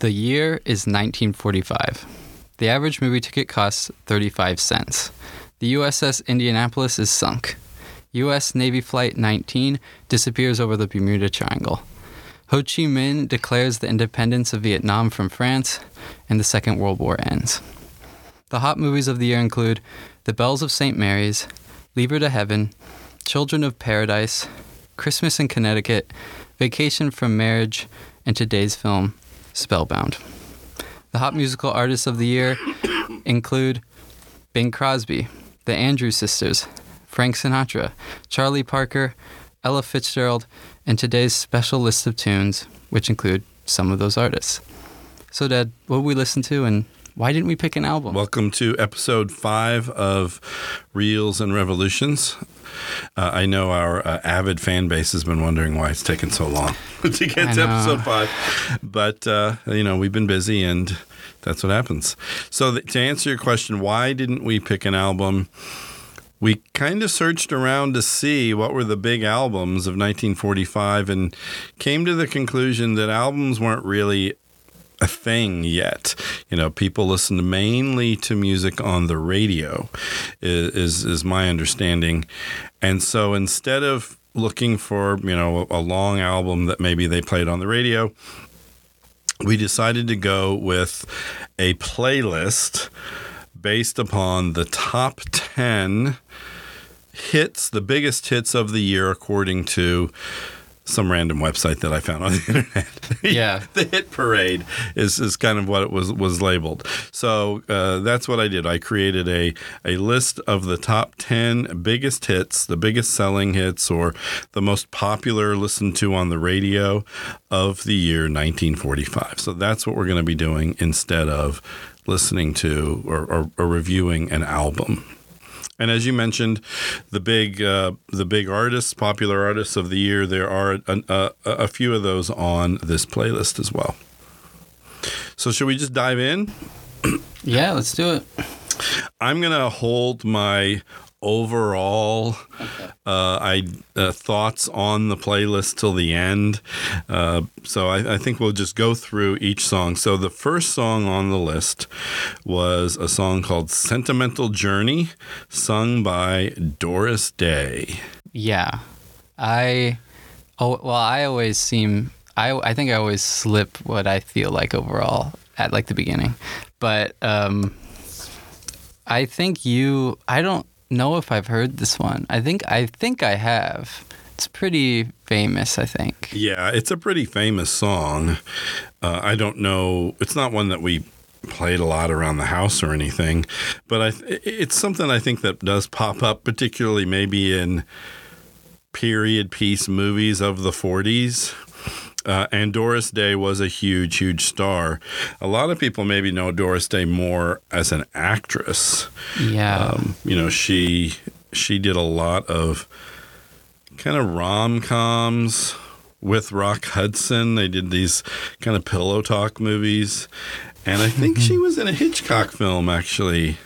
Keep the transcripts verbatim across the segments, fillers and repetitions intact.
The year is nineteen forty-five. The average movie ticket costs thirty-five cents. The U S S Indianapolis is sunk. U S Navy Flight nineteen disappears over the Bermuda Triangle. Ho Chi Minh declares the independence of Vietnam from France, and the Second World War ends. The hot movies of the year include The Bells of Saint Mary's, Lever to Heaven, Children of Paradise, Christmas in Connecticut, Vacation from Marriage, and today's film, Spellbound. The hot musical artists of the year include Bing Crosby, The Andrews Sisters, Frank Sinatra, Charlie Parker, Ella Fitzgerald, and today's special list of tunes, which include some of those artists. So, Dad, what did we listen to, and why didn't we pick an album? Welcome to episode five of Reels and Revolutions. Uh, I know our uh, avid fan base has been wondering why it's taken so long to get to episode five. But, uh, you know, we've been busy, and that's what happens. So th- to answer your question, why didn't we pick an album? We kind of searched around to see what were the big albums of nineteen forty-five and came to the conclusion that albums weren't really a thing yet. You know, people listened mainly to music on the radio, is is my understanding. And so instead of looking for, you know, a long album that maybe they played on the radio, we decided to go with a playlist based upon the top ten hits, the biggest hits of the year, according to some random website that I found on the internet. Yeah. The Hit Parade is, is kind of what it was, was labeled. So uh, that's what I did. I created a, a list of the top ten biggest hits, the biggest selling hits, or the most popular listened to on the radio of the year nineteen forty-five. So that's what we're going to be doing instead of listening to or, or, or reviewing an album. And as you mentioned, the big uh, the big artists, popular artists of the year, there are a, a, a few of those on this playlist as well. So should we just dive in? Yeah, let's do it. I'm going to hold my overall uh, I, uh, thoughts on the playlist till the end. Uh, so I, I think we'll just go through each song. So the first song on the list was a song called Sentimental Journey, sung by Doris Day. Yeah. I, oh, well, I always seem, I, I think I always slip what I feel like overall at like the beginning. But um, I think you, I don't, know if I've heard this one. I think I think I have. It's pretty famous, I think. Yeah, it's a pretty famous song. Uh, I don't know. It's not one that we played a lot around the house or anything, but I th- it's something I think that does pop up, particularly maybe in period piece movies of the forties. Uh, and Doris Day was a huge, huge star. A lot of people maybe know Doris Day more as an actress. Yeah. Um, you know, she she did a lot of kind of rom-coms with Rock Hudson. They did these kind of pillow talk movies. And I think she was in a Hitchcock film, actually.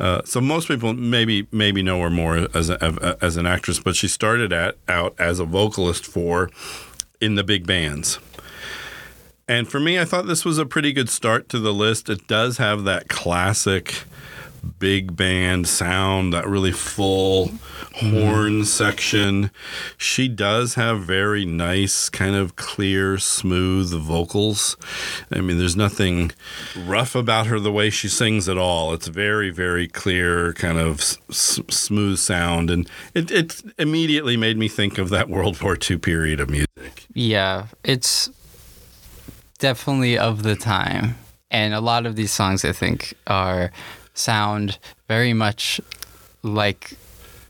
Uh, so most people maybe maybe know her more as, a, as an actress, but she started at, out as a vocalist for... in the big bands. And for me, I thought this was a pretty good start to the list. It does have that classic big band sound, that really full horn section. She does have very nice, kind of clear, smooth vocals. I mean, there's nothing rough about her the way she sings at all. It's very, very clear, kind of s- smooth sound. And it, it immediately made me think of that World War Two period of music. Yeah, it's definitely of the time. And a lot of these songs, I think, are... sound very much like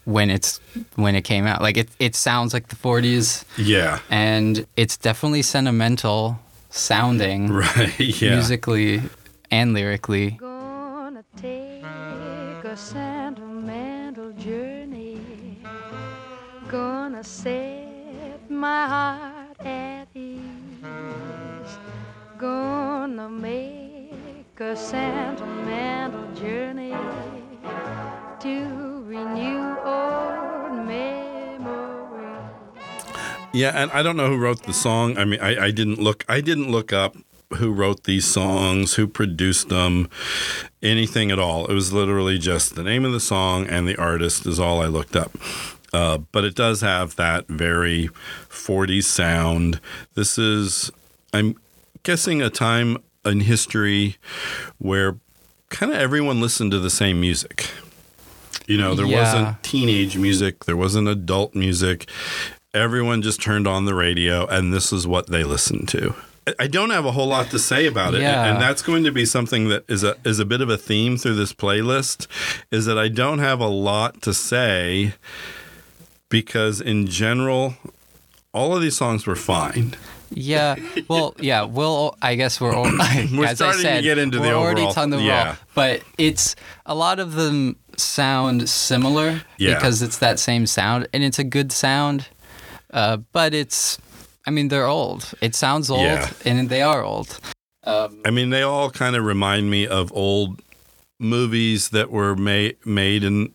when it's when it came out. Like it, it sounds like the forties. Yeah. And it's definitely sentimental sounding. Right. Yeah. Musically and lyrically. Gonna take a sentimental journey. Gonna set my heart at ease. Gonna make a sentimental journey to renew old memories. Yeah, and I don't know who wrote the song. I mean, I, I didn't look. I didn't look up who wrote these songs, who produced them, anything at all. It was literally just the name of the song and the artist is all I looked up. Uh, but it does have that very forties sound. This is, I'm guessing, a time in history where kind of everyone listened to the same music. You know, there yeah. wasn't teenage music. There wasn't adult music. Everyone just turned on the radio, and this is what they listened to. I don't have a whole lot to say about it, yeah. and that's going to be something that is a is a bit of a theme through this playlist, is that I don't have a lot to say because, in general, all of these songs were fine. Yeah, well, yeah, we'll. I guess we're. All, we're as starting I said, to get into the overall. We're already talking the yeah. overall, but it's a lot of them sound similar yeah. because it's that same sound, and it's a good sound. Uh, but it's, I mean, they're old. It sounds old, yeah. and they are old. Um, I mean, they all kind of remind me of old movies that were ma- made in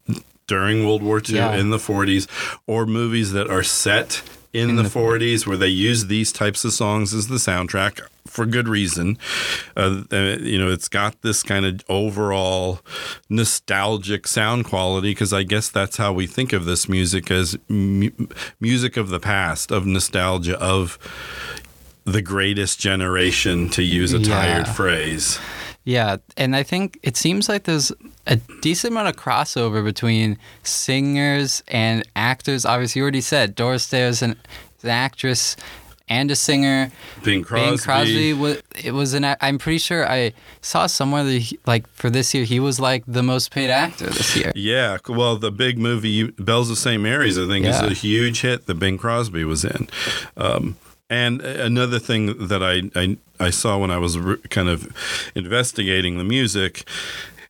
during World War Two yeah. in the forties, or movies that are set. In, in the, the forties, where they use these types of songs as the soundtrack for good reason. Uh, you know, it's got this kind of overall nostalgic sound quality because I guess that's how we think of this music, as mu- music of the past, of nostalgia, of the greatest generation, to use a yeah. tired phrase. Yeah, and I think it seems like there's a decent amount of crossover between singers and actors. Obviously, you already said Doris Day is an, an actress and a singer. Bing Crosby. Bing Crosby was, it was an. I'm pretty sure I saw somewhere that he, like for this year he was like the most paid actor this year. Yeah, well, the big movie Bells of Saint Mary's, I think, yeah. is a huge hit that Bing Crosby was in. Um, And another thing that I, I, I saw when I was re- kind of investigating the music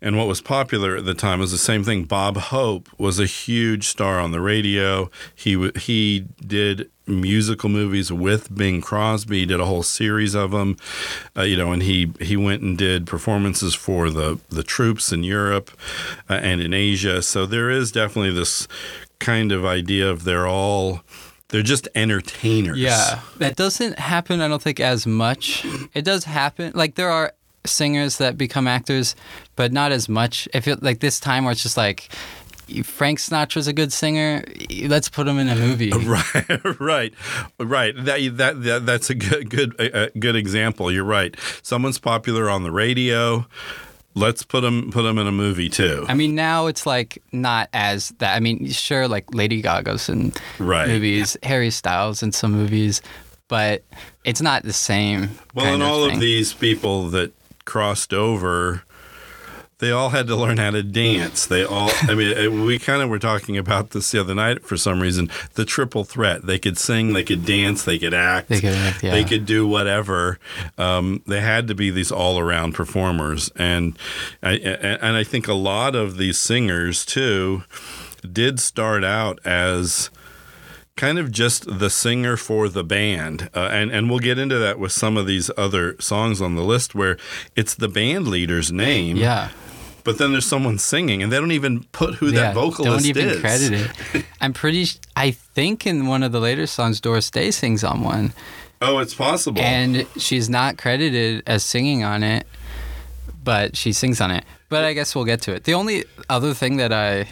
and what was popular at the time was the same thing. Bob Hope was a huge star on the radio. He w- he did musical movies with Bing Crosby, did a whole series of them, uh, you know, and he, he went and did performances for the, the troops in Europe uh, and in Asia. So there is definitely this kind of idea of they're all... They're just entertainers. Yeah. That doesn't happen, I don't think, as much. It does happen. Like, there are singers that become actors, but not as much. I feel like this time where it's just like, Frank Sinatra's a good singer. Let's put him in a movie. Right, right, right. That, that, that that's a good, good, a good example. You're right. Someone's popular on the radio. Let's put them put them in a movie too. I mean, now it's like not as that. I mean, sure, like Lady Gaga's in right. movies, Harry Styles in some movies, but it's not the same. Well, kind and of all thing. Of these people that crossed over, they all had to learn how to dance. They all. I mean, we kind of were talking about this the other night for some reason. The triple threat. They could sing. They could dance. They could act. They could act. Yeah. They could do whatever. Um, they had to be these all-around performers, and I, and I think a lot of these singers too did start out as kind of just the singer for the band. Uh, and, and we'll get into that with some of these other songs on the list where it's the band leader's name. Yeah. But then there's someone singing, and they don't even put who yeah, that vocalist is. Don't even is. Credit it. I'm pretty. I think in one of the later songs, Doris Day sings on one. Oh, it's possible. And she's not credited as singing on it, but she sings on it. But I guess we'll get to it. The only other thing that I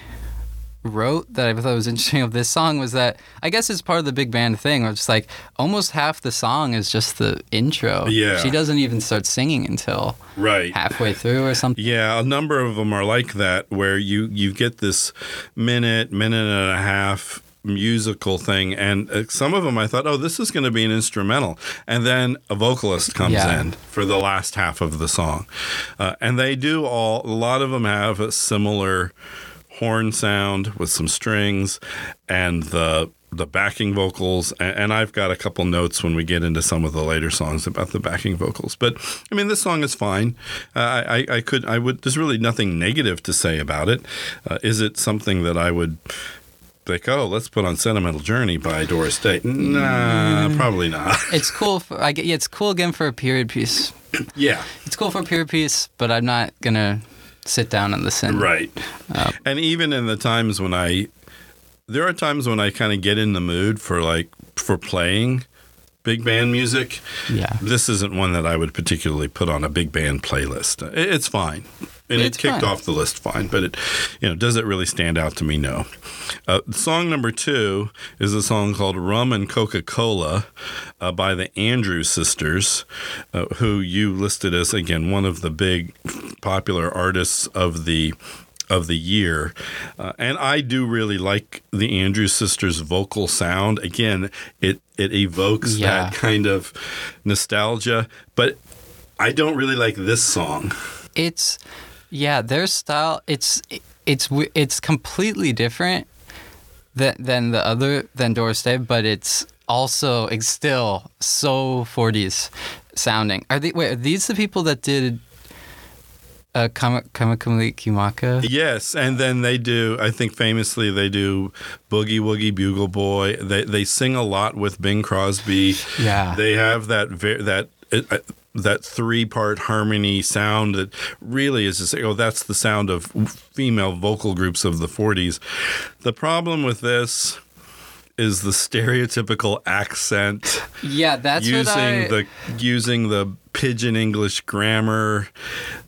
wrote that I thought was interesting of this song was that I guess it's part of the big band thing. Where it's like almost half the song is just the intro. Yeah, she doesn't even start singing until right halfway through or something. Yeah, a number of them are like that, where you you get this minute, minute and a half musical thing, and some of them I thought, oh, this is going to be an instrumental, and then a vocalist comes yeah. in for the last half of the song, uh, and they do all. A lot of them have a similar horn sound with some strings and the the backing vocals. And, and I've got a couple notes when we get into some of the later songs about the backing vocals. But I mean, this song is fine. Uh, I I could I would there's really nothing negative to say about it. Uh, is it something that I would like? Oh, let's put on "Sentimental Journey" by Doris Day. Nah, mm. probably not. It's cool. For, I get, yeah, it's cool again for a period piece. Yeah, it's cool for a period piece, but I'm not gonna sit down and listen. Right. Um, and even in the times when I, there are times when I kind of get in the mood for like, for playing big band music. Yeah. This isn't one that I would particularly put on a big band playlist. It's fine. And it's it kicked fun. off the list fine, but it, you know, does it really stand out to me? No. Uh, song number two is a song called Rum and Coca-Cola uh, by the Andrews Sisters, uh, who you listed as, again, one of the big popular artists of the of the year. Uh, and I do really like the Andrews Sisters' vocal sound. Again, it, it evokes yeah. that kind of nostalgia, but I don't really like this song. It's... Yeah, their style, it's it's it's completely different than than the other than Doris Day, but it's also it's still so forties sounding. Are they wait? Are these the people that did uh, Kama Kama Kimaka? Yes, and then they do. I think famously they do Boogie Woogie Bugle Boy. They they sing a lot with Bing Crosby. Yeah, they have that that. It, I, that three-part harmony sound that really is just, oh, that's the sound of female vocal groups of the forties. The problem with this is the stereotypical accent. Yeah, that's using what I... the using the pidgin English grammar,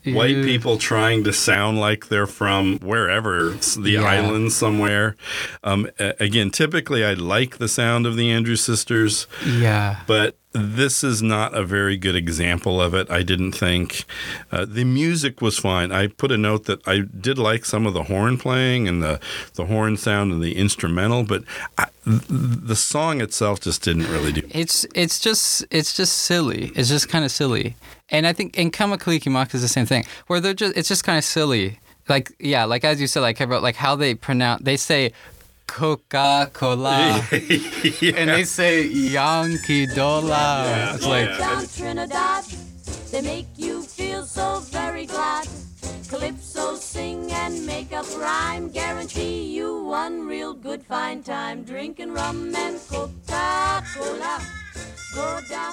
Ew. white people trying to sound like they're from wherever, the yeah. island somewhere. Um, again, typically I like the sound of the Andrews Sisters. Yeah, but this is not a very good example of it, I didn't think. Uh, the music was fine. I put a note that I did like some of the horn playing and the, the horn sound and the instrumental, but I, the song itself just didn't really do. It's it's just it's just silly. It's just kind of silly. And I think in Kamakulikimaka is the same thing, where they're just it's just kind of silly. Like yeah, like as you said, like I wrote, like how they pronounce they say Coca-Cola. yeah. And they say Yankee Dola. Yeah. It's like Down Trinidad, they make you feel so very glad. Calypso sing and make up rhyme, guarantee you one real good fine time drinking rum and Coca-Cola.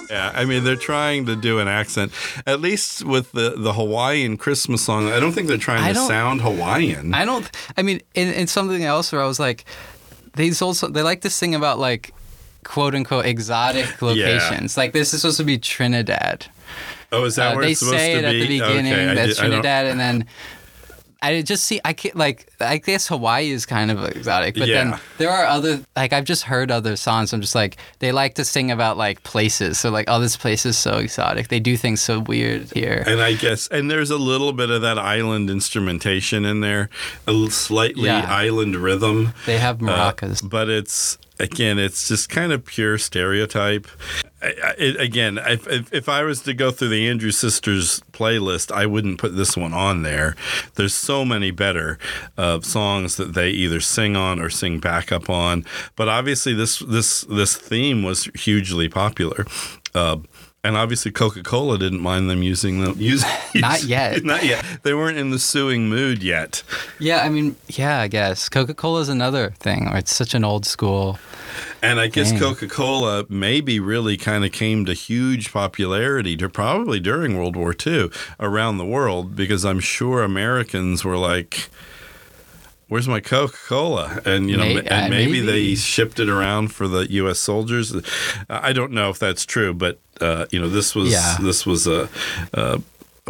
Yeah, I mean, they're trying to do an accent. At least with the, the Hawaiian Christmas song, I don't think they're trying to sound Hawaiian. I don't, I mean, in, in something else where I was like, these also, they like to sing about, like, quote-unquote exotic locations. Yeah. Like, this is supposed to be Trinidad. Oh, is that uh, where it's supposed to be? They say it at the beginning, okay, that's did, Trinidad, and then... I just see, I can't, like, I guess Hawaii is kind of exotic, but yeah. then there are other, like, I've just heard other songs. I'm just like, they like to sing about, like, places. So, like, oh, this place is so exotic. They do things so weird here. And I guess, and there's a little bit of that island instrumentation in there, a slightly yeah. island rhythm. They have maracas. Uh, but it's, again, it's just kind of pure stereotype. I, I, again, if, if if I was to go through the Andrews Sisters playlist, I wouldn't put this one on there. There's so many better uh, songs that they either sing on or sing back up on. But obviously, this this this theme was hugely popular, uh, and obviously, Coca-Cola didn't mind them using them. Using, not yet. Not yet. They weren't in the suing mood yet. Yeah, I mean, yeah, I guess Coca-Cola is another thing. Or it's such an old school. And I guess Dang. Coca-Cola maybe really kind of came to huge popularity to probably during World War Two around the world, because I'm sure Americans were like, where's my Coca-Cola? And you know, maybe, and maybe, maybe they shipped it around for the U S soldiers. I don't know if that's true, but uh, you know, this was yeah. this was a, a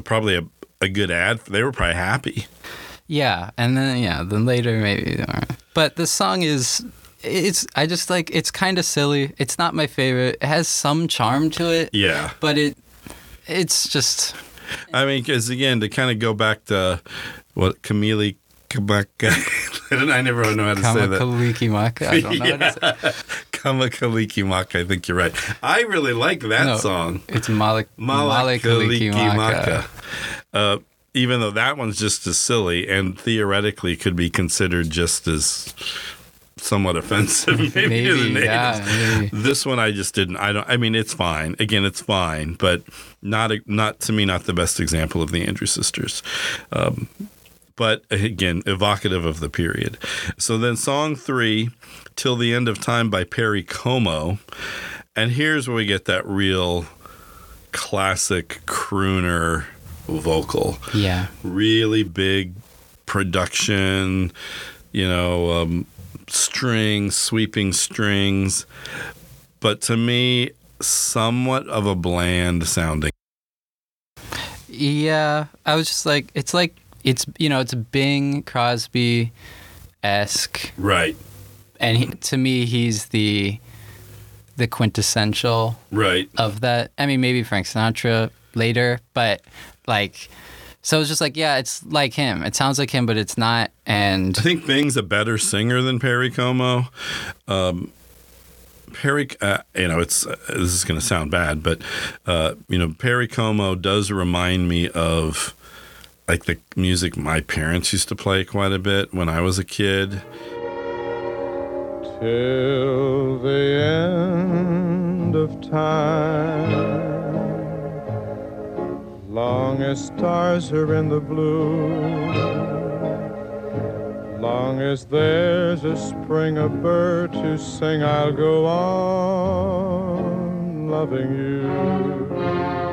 probably a, a good ad. They were probably happy. Yeah, and then yeah, then later maybe. But the song is. It's I just like it's kind of silly. It's not my favorite. It has some charm to it. Yeah. But it it's just I mean, cuz again, to kind of go back to what Kamili Kamaka I never know how to say that. Kamakalikimaka. I don't know yeah. how to say. Kamakalikimaka. I think you're right. I really like that no, song. It's Malik Malakalikimaka. Uh even though that one's just as silly and theoretically could be considered just as somewhat offensive, maybe, maybe to the natives. Yeah, maybe. This one I just didn't. I don't. I mean, it's fine. Again, it's fine, but not a, not to me, not the best example of the Andrews Sisters. Um, but again, evocative of the period. So then, song three, "Till the End of Time" by Perry Como, and here's where we get that real classic crooner vocal. Yeah, really big production. You know. Um, Strings, sweeping strings, but to me, somewhat of a bland sounding. Yeah, I was just like, it's like, it's, you know, it's Bing Crosby-esque. Right. And he, to me, he's the the quintessential right. of that. I mean, maybe Frank Sinatra later, but like, so it's just like, yeah, it's like him. It sounds like him, but it's not. And I think Bing's a better singer than Perry Como. Um, Perry, uh, you know, it's uh, this is going to sound bad, but uh, you know, Perry Como does remind me of like the music my parents used to play quite a bit when I was a kid. Till the end of time, long as stars are in the blue, long as there's a spring, a bird to sing, I'll go on loving you.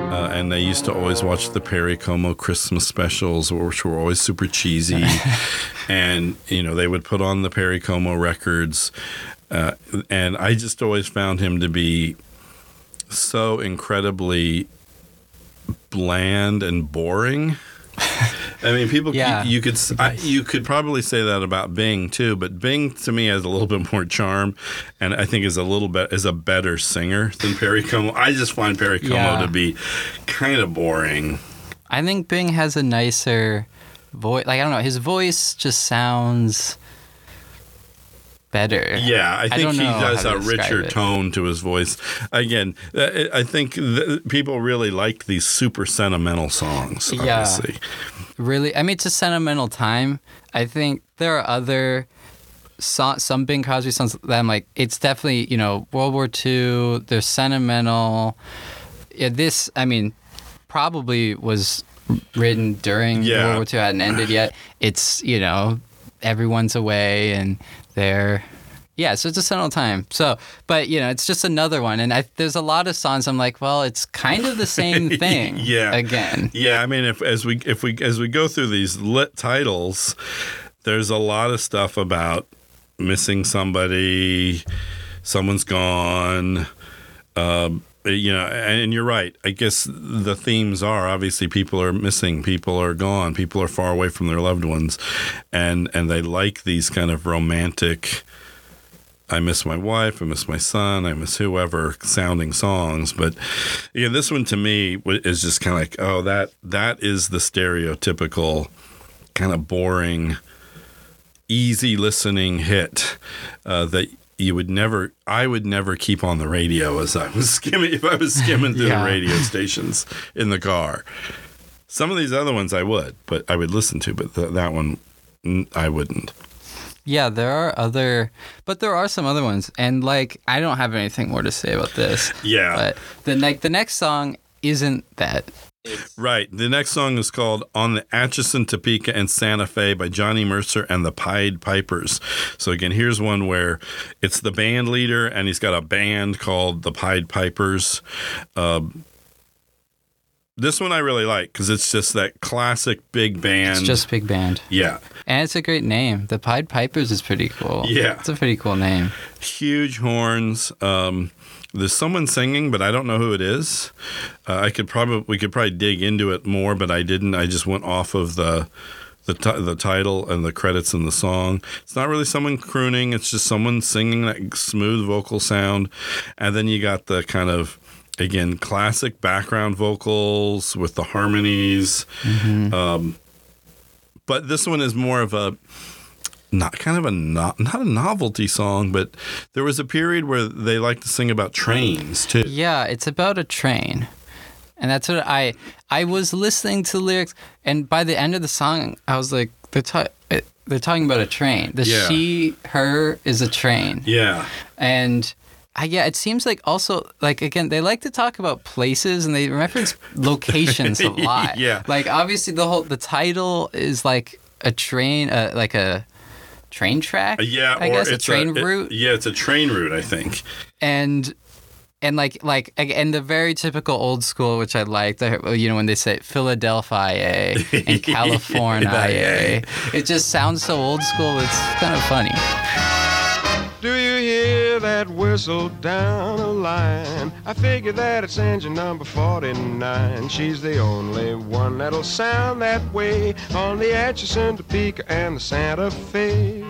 Uh, and they used to always watch the Perry Como Christmas specials, which were always super cheesy. And, you know, they would put on the Perry Como records. Uh, and I just always found him to be so incredibly bland and boring. I mean, people, yeah. you, you could I, you could probably say that about Bing too, but Bing to me has a little bit more charm, and I think is a little bit is a better singer than Perry Como. I just find Perry Como yeah. to be kind of boring. I think Bing has a nicer voice. Like I don't know, his voice just sounds better. Yeah, I think I he does a richer it. tone to his voice. Again, I think people really like these super sentimental songs. Yeah. Obviously. Really, I mean, it's a sentimental time. I think there are other songs, some Bing Crosby songs that I'm like, it's definitely, you know, World War Two, they're sentimental. Yeah, this, I mean, probably was written during yeah. World War Two, hadn't ended yet. It's, you know, everyone's away and they're, yeah, so it's a sentimental time. So, but, you know, it's just another one. And I, there's a lot of songs I'm like, well, it's kind of the same thing yeah. again. Yeah, I mean, if as we if we as we go through these lit titles, there's a lot of stuff about missing somebody, someone's gone, um, you know, and, and you're right. I guess the themes are obviously people are missing, people are gone, people are far away from their loved ones, and and they like these kind of romantic, I miss my wife, I miss my son, I miss whoever sounding songs. But yeah, this one to me is just kind of like, oh, that that is the stereotypical kind of boring, easy listening hit uh, that you would never, I would never keep on the radio as I was skimming, if I was skimming through yeah. the radio stations in the car. Some of these other ones I would, but I would listen to, but th- that one I wouldn't. Yeah, there are other, but there are some other ones, and like I don't have anything more to say about this. Yeah, but the like the next song isn't that. It's... Right. The next song is called "On the Atchison, Topeka, and Santa Fe" by Johnny Mercer and the Pied Pipers. So again, here's one where it's the band leader, and he's got a band called the Pied Pipers. Um, This one I really like because it's just that classic big band. It's just big band. Yeah. And it's a great name. The Pied Pipers is pretty cool. Yeah. It's a pretty cool name. Huge horns. Um, there's someone singing, but I don't know who it is. Uh, I could probably we could probably dig into it more, but I didn't. I just went off of the the t- the title and the credits and the song. It's not really someone crooning. It's just someone singing that smooth vocal sound, and then you got the kind of, again, classic background vocals with the harmonies. Mm-hmm. Um, but this one is more of a, not kind of a, not, not a novelty song, but there was a period where they liked to sing about trains too. Yeah, it's about a train. And that's what I, I was listening to the lyrics, and by the end of the song, I was like, they're, ta- they're talking about a train. The yeah. she, her is a train. Yeah. And... I, yeah, it seems like also, like, again, they like to talk about places, and they reference locations a lot. Yeah. Like, obviously, the whole, the title is like a train, uh, like a train track, yeah, I or guess, it's a train a, route. It, yeah, it's a train route, I think. And, and like, like, and the very typical old school, which I liked, you know, when they say Philadelphia and California, it just sounds so old school, it's kind of funny. Do you hear that? that whistle down the line. I figure that it's engine number forty-nine. She's the only one that'll sound that way on the Atchison, Topeka, and the Santa Fe.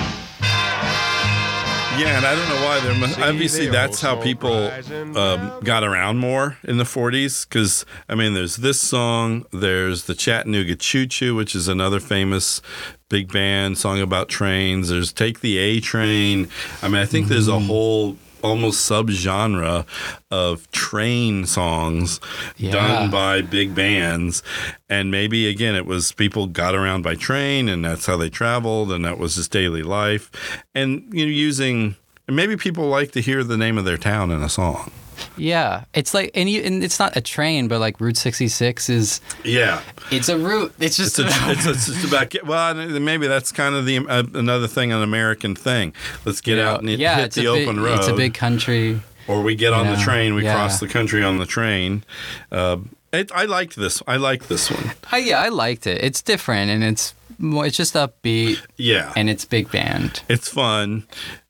Yeah, and I don't know why they're... Obviously, that's how people um, got around more in the forties, because, I mean, there's this song, there's the Chattanooga Choo Choo, which is another famous big band song about trains. There's Take the A Train. I mean, I think there's a whole almost subgenre of train songs yeah. done by big bands. And maybe, again, it was people got around by train, and that's how they traveled, and that was just daily life. And you know, using – and maybe people like to hear the name of their town in a song. Yeah. It's like – and it's not a train, but like Route sixty-six is – Yeah. It's a route. It's just – it's, it's just about – well, maybe that's kind of the uh, another thing, an American thing. Let's get you out know, and yeah, hit the open big, road. It's a big country. Or we get on you know, the train. We yeah. cross the country on the train. Uh, it, I liked this. I liked this one. I, yeah, I liked it. It's different, and it's more, it's just upbeat. Yeah, and it's big band. It's fun,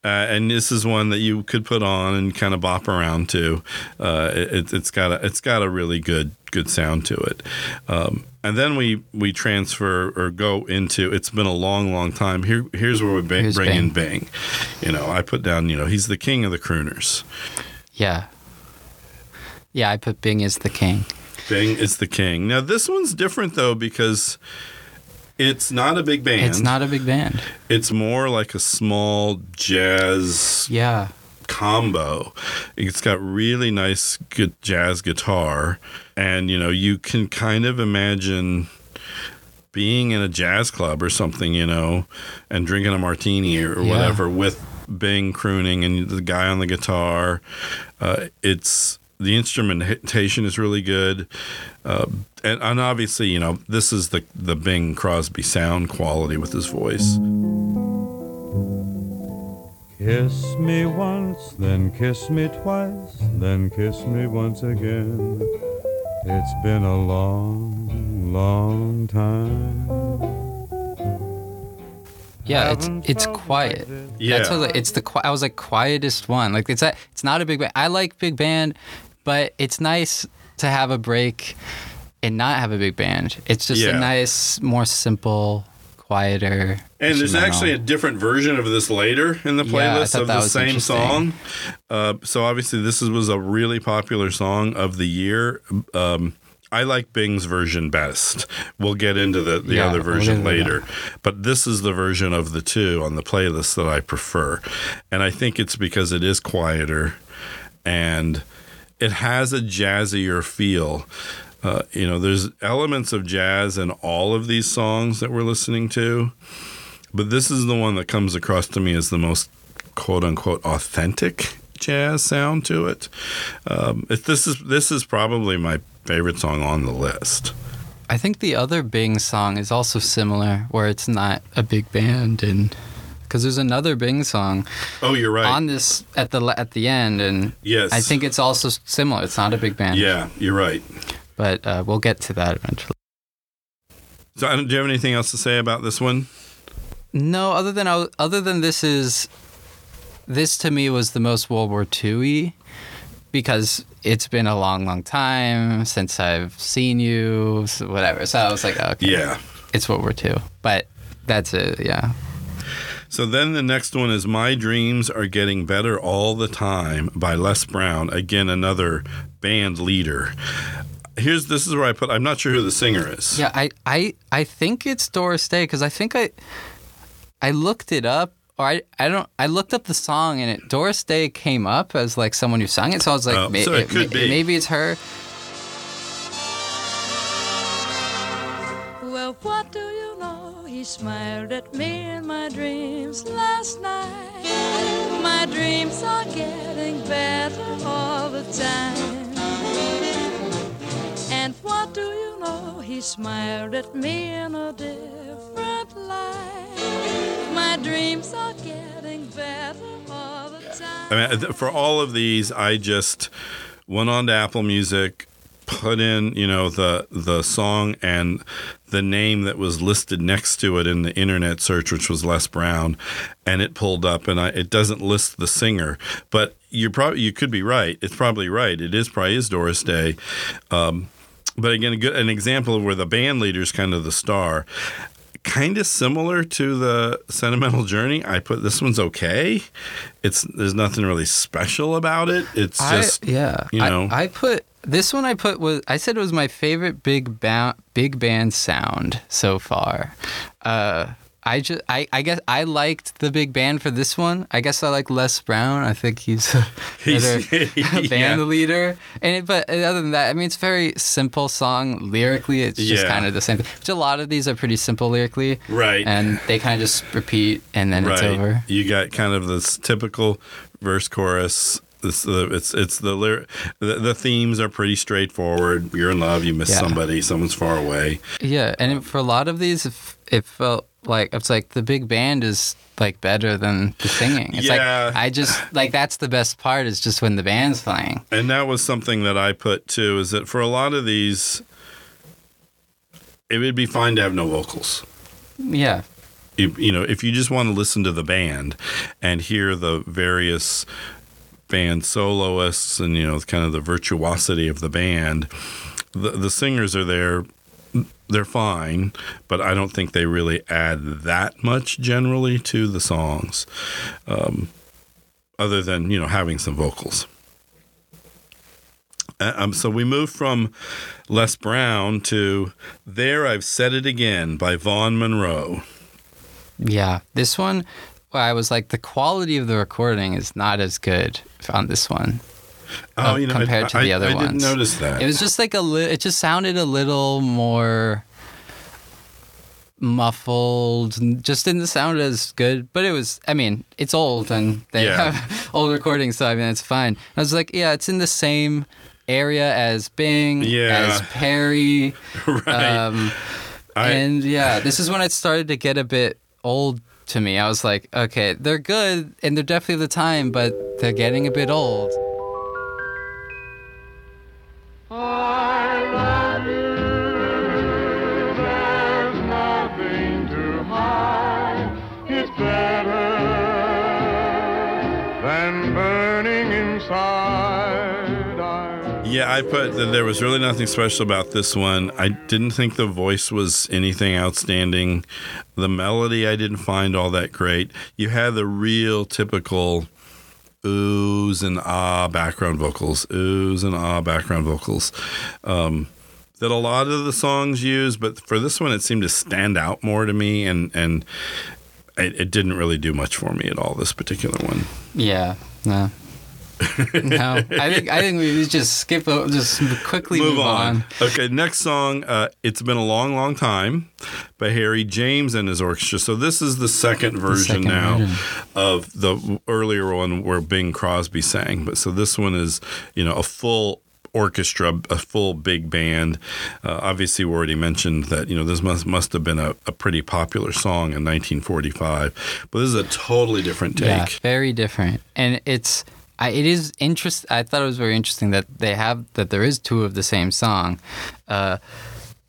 uh, and this is one that you could put on and kind of bop around to. Uh, it, it's got a it's got a really good good sound to it. Um, and then we, we transfer or go into It's Been a Long, Long Time. Here here's where we ba- here's bring Bing. in Bing. You know, I put down. You know, he's the king of the crooners. Yeah. Yeah, I put Bing is the king. Bing is the king. Now, this one's different, though, because it's not a big band. It's not a big band. It's more like a small jazz yeah. combo. It's got really nice good jazz guitar. And, you know, you can kind of imagine being in a jazz club or something, you know, and drinking a martini or yeah. whatever with Bing crooning and the guy on the guitar. Uh, it's... The instrumentation is really good, uh, and, and obviously, you know, this is the the Bing Crosby sound quality with his voice. Kiss me once, then kiss me twice, then kiss me once again. It's been a long, long time. Yeah, it's it's quiet. Yeah, That's what, it's the I was like quietest one. Like it's a, it's not a big band. I like big band, but it's nice to have a break and not have a big band. It's just yeah. a nice, more simple, quieter. And there's actually a different version of this later in the playlist yeah, of the same song. Uh, so obviously, this is, was a really popular song of the year. Um, I like Bing's version best. We'll get into the, the yeah, other version we'll later. But this is the version of the two on the playlist that I prefer. And I think it's because it is quieter and it has a jazzier feel. Uh, you know, there's elements of jazz in all of these songs that we're listening to. But this is the one that comes across to me as the most quote-unquote authentic jazz sound to it. Um, if this is this is probably my favorite song on the list. I think the other Bing song is also similar, where it's not a big band, and because there's another Bing song. Oh, you're right. On this at the at the end, and yes, I think it's also similar. It's not a big band. Yeah, you're right. But uh, we'll get to that eventually. So, do you have anything else to say about this one? No, other than I, other than this is. This, to me, was the most World War two-y because it's been a long, long time since I've seen you, so whatever. So I was like, okay, yeah, it's World War two. But that's it, yeah. So then the next one is My Dreams Are Getting Better All the Time by Les Brown. Again, another band leader. Here's This is where I put, I'm not sure who the singer is. Yeah, I, I, I think it's Doris Day because I think I, I looked it up. Or I, I don't. I looked up the song and it Doris Day came up as like someone who sung it, so I was like, oh, ma- so it could ma- be. Maybe it's her. Well, what do you know? He smiled at me in my dreams last night. My dreams are getting better all the time. And what do you know? He smiled at me in a different light. My dreams are getting better all the time. I mean, for all of these, I just went on to Apple Music, put in, you know, the the song and the name that was listed next to it in the internet search, which was Les Brown, and it pulled up, and I, it doesn't list the singer, but you probably you could be right. It's probably right. It is probably is Doris Day, um, but again, a good, an example of where the band leader's kind of the star. Kind of similar to the Sentimental Journey. I put this one's okay. It's there's nothing really special about it. It's just I, yeah. You know, I, I put this one. I put was I said it was my favorite big ba- big band sound so far. Uh, I just I, I guess I liked the big band for this one. I guess I like Les Brown. I think he's a he's, band yeah. leader. And it, but other than that, I mean, it's a very simple song lyrically. It's just yeah. kind of the same thing. Which a lot of these are pretty simple lyrically, right? And they kind of just repeat, and then right. it's over. You got kind of this typical verse chorus. It's the it's, it's the, lyric, the the themes are pretty straightforward. You're in love. You miss yeah. somebody. Someone's far away. Yeah, and for a lot of these, if, it felt. Like it's like the big band is like better than the singing. It's yeah. like I just like that's the best part is just when the band's playing. And that was something that I put too, is that for a lot of these it would be fine to have no vocals. Yeah. You, you know, if you just want to listen to the band and hear the various band soloists and, you know, kind of the virtuosity of the band, the the singers are there. They're fine, but I don't think they really add that much generally to the songs, um, other than, you know, having some vocals. Um, so we move from Les Brown to There I've Said It Again by Vaughn Monroe. Yeah, this one, I was like, the quality of the recording is not as good on this one. Oh, uh, you know, compared I, to the other I, I ones. I didn't notice that. It was just like a li- it just sounded a little more muffled, just didn't sound as good, but it was, I mean, it's old and they yeah. have old recordings, so I mean, it's fine. And I was like, yeah, it's in the same area as Bing, yeah. as Perry. right. Um, I... And yeah, this is when it started to get a bit old to me. I was like, okay, they're good and they're definitely of the time, but they're getting a bit old. I love you, there's nothing to hide, it's better than burning inside. I yeah, I put that there was really nothing special about this one. I didn't think the voice was anything outstanding. The melody I didn't find all that great. You had the real typical... oohs and ah background vocals, oohs and ah background vocals um, that a lot of the songs use. But for this one, it seemed to stand out more to me, and, and it, it didn't really do much for me at all, this particular one. Yeah, no. no, I think I think we just skip over, just quickly move, move on. on. Okay, next song, uh, It's Been a Long, Long Time by Harry James and his orchestra. So this is the second version the second now version. of the earlier one where Bing Crosby sang. But so this one is, you know, a full orchestra, a full big band. Uh, obviously, we already mentioned that, you know, this must must have been a, a pretty popular song in nineteen forty-five. But this is a totally different take. Yeah, very different. And it's... I, it is interest. I thought it was very interesting that they have that there is two of the same song. Uh,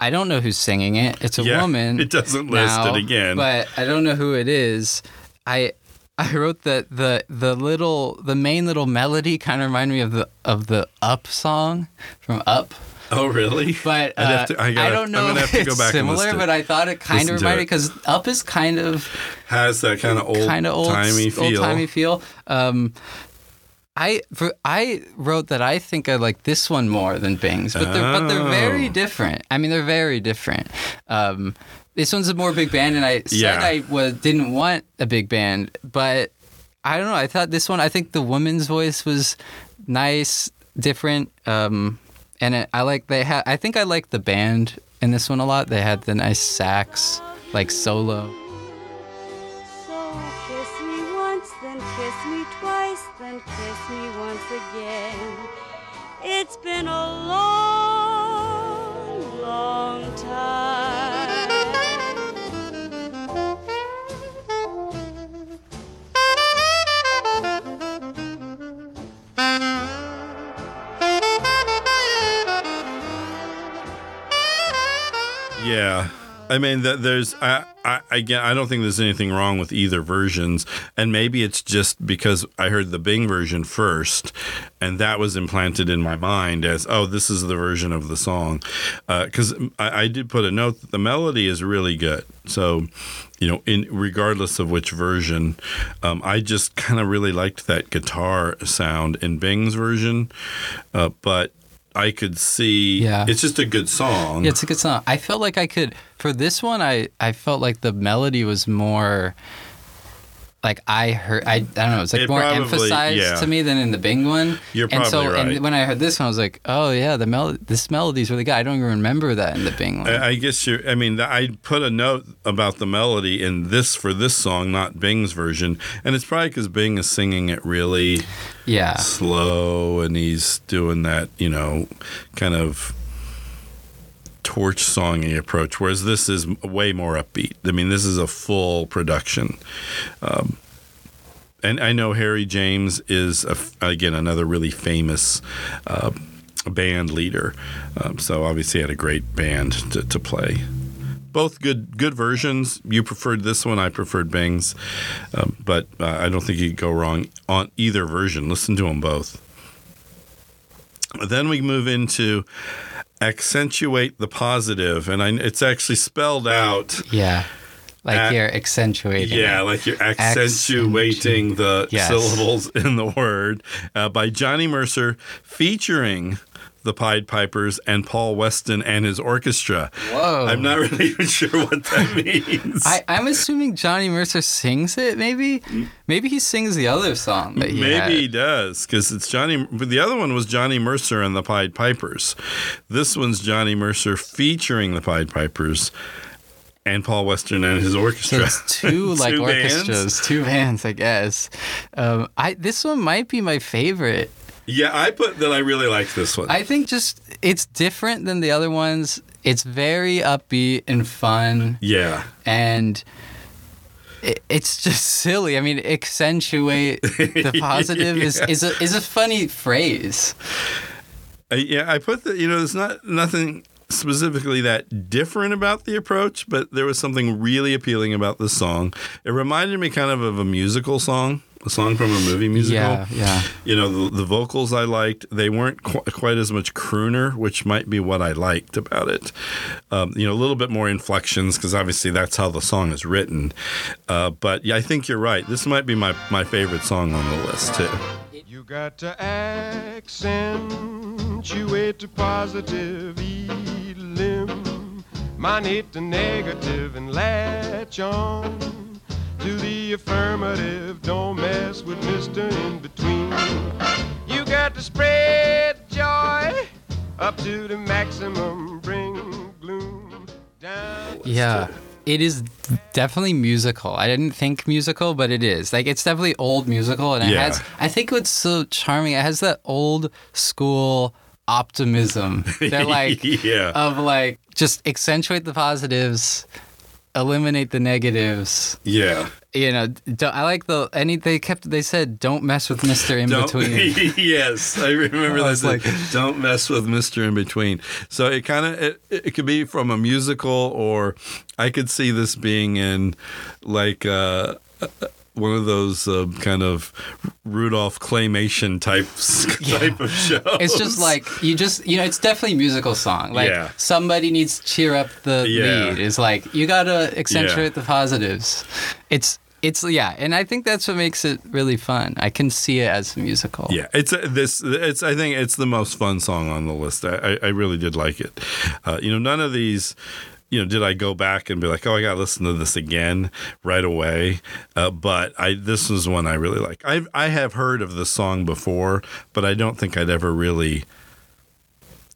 I don't know who's singing it. It's a yeah, woman. It doesn't list now, it again. But I don't know who it is. I I wrote that the the little the main little melody kind of reminded me of the of the Up song from Up. Oh really? But uh, to, I, gotta, I don't know if it's similar, but I thought it kind listen of reminded because Up is kind of has that kind of old kind of old timey feel. Old timey feel. Um, I for, I wrote that I think I like this one more than Bing's, but they're, oh. but they're very different. I mean, they're very different. Um, this one's a more big band, and I said yeah. I was, didn't want a big band, but I don't know. I thought this one, I think the woman's voice was nice, different, um, and it, I like they had. I think I liked the band in this one a lot. They had the nice sax, like solo. Kiss me once again. It's been a long, long time. Yeah. I mean, there's, I, I, again, I don't think there's anything wrong with either versions. And maybe it's just because I heard the Bing version first, and that was implanted in my mind as, oh, this is the version of the song. Because uh, I, I did put a note that the melody is really good. So, you know, in regardless of which version, um, I just kind of really liked that guitar sound in Bing's version. Uh, but I could see, yeah. It's just a good song. Yeah, it's a good song. I felt like I could, for this one, I, I felt like the melody was more, like I heard, I, I don't know, it's like it more probably, emphasized yeah. to me than in the Bing one. You're probably and so, right. And when I heard this one, I was like, oh yeah, the mel- this melody's really good. I don't even remember that in the Bing one. I, I guess you're, I mean, I put a note about the melody in this, for this song, not Bing's version. And it's probably because Bing is singing it really... Yeah, slow, and he's doing that, you know, kind of torch songy approach. Whereas this is way more upbeat. I mean, this is a full production. Um, and I know Harry James is a, again another really famous uh, band leader. Um, so obviously, he had a great band to, to play. Both good good versions. You preferred this one. I preferred Bing's. Um, but uh, I don't think you could go wrong on either version. Listen to them both. Then we move into accentuate the positive. And I, it's actually spelled out. Yeah. Like at, you're accentuating. Yeah, like you're accentuating, accentuating. the yes. syllables in the word. Uh, by Johnny Mercer, featuring The Pied Pipers and Paul Weston and his orchestra. Whoa. I'm not really even sure what that means. I, I'm assuming Johnny Mercer sings it, maybe? Maybe he sings the other song that he Maybe had. he does, because it's Johnny... But the other one was Johnny Mercer and the Pied Pipers. This one's Johnny Mercer featuring the Pied Pipers and Paul Weston and his orchestra. So it's two, two like, bands? orchestras. Two bands, I guess. Um, I This one might be my favorite. Yeah, I put that I really liked this one. I think just it's different than the other ones. It's very upbeat and fun. Yeah. And it, it's just silly. I mean, accentuate the positive yeah. is, is, a, is a funny phrase. Uh, yeah, I put that, you know, there's not nothing specifically that different about the approach, but there was something really appealing about this song. It reminded me kind of of a musical song. A song from a movie musical. Yeah, yeah. You know, the, the vocals I liked, they weren't qu- quite as much crooner, which might be what I liked about it. Um, you know, a little bit more inflections, because obviously that's how the song is written. Uh, but yeah, I think you're right. This might be my, my favorite song on the list, too. You got to accentuate the positive, eliminate the negative, and latch on to the affirmative, don't mess with Mister In-Between. You got to spread joy up to the maximum, bring gloom down. Yeah, it is definitely musical. I didn't think musical, but it is. Like, it's definitely old musical, and it yeah. has, I think what's so charming, it has that old school optimism. They're like, yeah. of like, just accentuate the positives, eliminate the negatives. Yeah. You know, don't, I like the, any, they kept, they said, don't mess with Mister In-Between. Yes, I remember I that. Like, don't mess with Mister In-Between. So it kind of, it, it could be from a musical, or I could see this being in like uh, one of those uh, kind of Rudolph claymation types, yeah. type of shows. It's just like, you just, you know, it's definitely a musical song. Like yeah. somebody needs to cheer up the yeah. lead. It's like, you got to accentuate yeah. the positives. It's, It's yeah, and I think that's what makes it really fun. I can see it as a musical. Yeah, it's a, this. It's I think it's the most fun song on the list. I, I really did like it. Uh, you know, none of these. You know, did I go back and be like, oh, I got to listen to this again right away? Uh, but I this is one I really like. I I have heard of the song before, but I don't think I'd ever really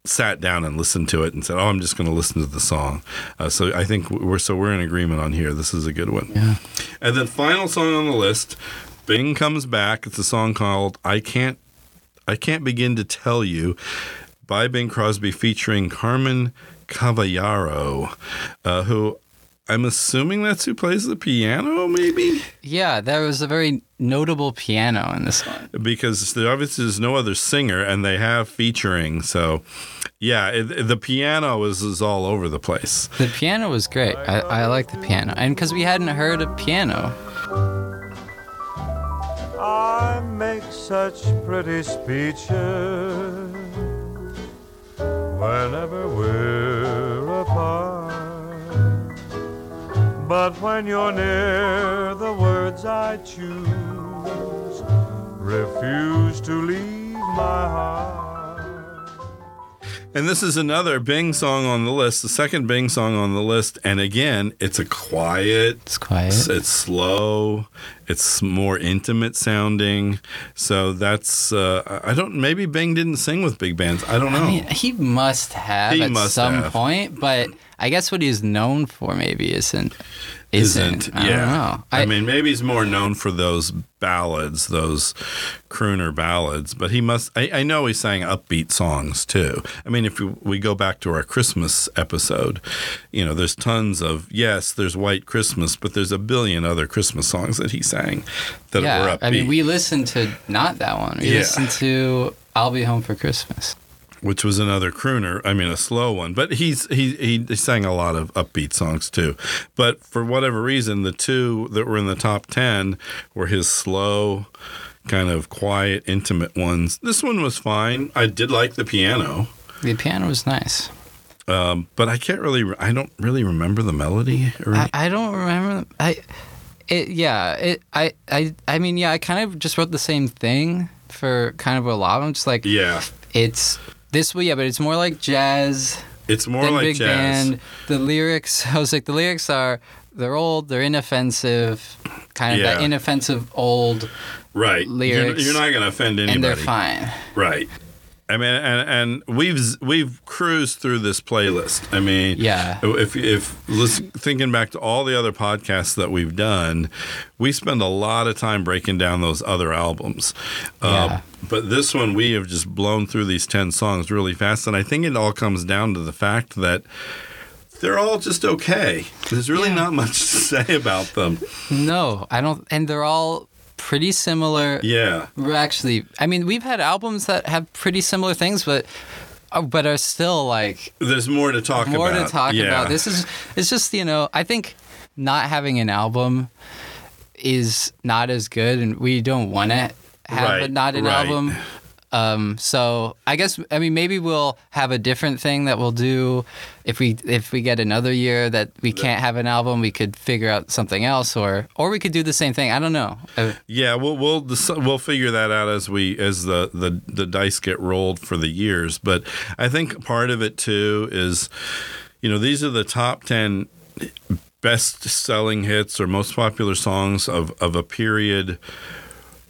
sat down and listened to it and said, oh, I'm just going to listen to the song. Uh, so I think we're so we're in agreement on here. This is a good one. Yeah. And then final song on the list, Bing comes back. It's a song called I Can't I Can't Begin to Tell You by Bing Crosby featuring Carmen Cavallaro, uh, who I'm assuming that's who plays the piano, maybe? Yeah, there was a very notable piano in this one. Because there obviously is no other singer, and they have featuring, so Yeah, it, the piano is, is all over the place. The piano was great. I, I like the piano. And because we hadn't heard a piano. I make such pretty speeches whenever we're apart. But when you're near, the words I choose refuse to leave my heart. And this is another Bing song on the list, the second Bing song on the list. And again, it's a quiet. It's quiet. It's, it's slow. It's more intimate sounding. So that's, uh, I don't, maybe Bing didn't sing with big bands. I don't know. I mean, he must have he at must some have. point, but I guess what he's known for maybe isn't. Isn't, isn't I yeah. don't know. I, I mean, maybe he's more known for those ballads, those crooner ballads, but he must, I, I know he sang upbeat songs too. I mean, if we, we go back to our Christmas episode, you know, there's tons of, yes, there's White Christmas, but there's a billion other Christmas songs that he sang that yeah, were upbeat. I mean, we listened to not that one. We yeah. listened to I'll Be Home for Christmas. Which was another crooner, I mean, a slow one. But he's he he sang a lot of upbeat songs, too. But for whatever reason, the two that were in the top ten were his slow, kind of quiet, intimate ones. This one was fine. I did like the piano. The piano was nice. Um, but I can't really, re- I don't really remember the melody. Or I, I don't remember. I, it, yeah, it, I, I, I mean, yeah, I kind of just wrote the same thing for kind of a lot. I'm just like, yeah, it's... This way, yeah, but it's more like jazz. It's more like big jazz. Band. The lyrics, I was like, the lyrics are, they're old, they're inoffensive, kind of yeah. that inoffensive old right. lyrics. You're, you're not going to offend anybody. And they're fine. Right. I mean, and, and we've we've cruised through this playlist. I mean, yeah. If if listen, thinking back to all the other podcasts that we've done, we spend a lot of time breaking down those other albums. Uh, yeah. But this one, we have just blown through these ten songs really fast, and I think it all comes down to the fact that they're all just okay. There's really yeah. not much to say about them. No, I don't, and they're all. Pretty similar. Yeah. Actually, I mean, we've had albums that have pretty similar things, but uh, but are still like. There's more to talk more about. More to talk yeah. about. This is it's just you know I think not having an album is not as good, and we don't want to have right, a, not an right. album. Um, so I guess I mean maybe we'll have a different thing that we'll do if we if we get another year that we can't have an album. We could figure out something else, or or we could do the same thing. I don't know. Yeah, we'll we'll we'll figure that out as we as the, the, the dice get rolled for the years. But I think part of it too is, you know, these are the top ten best-selling hits or most popular songs of, of a period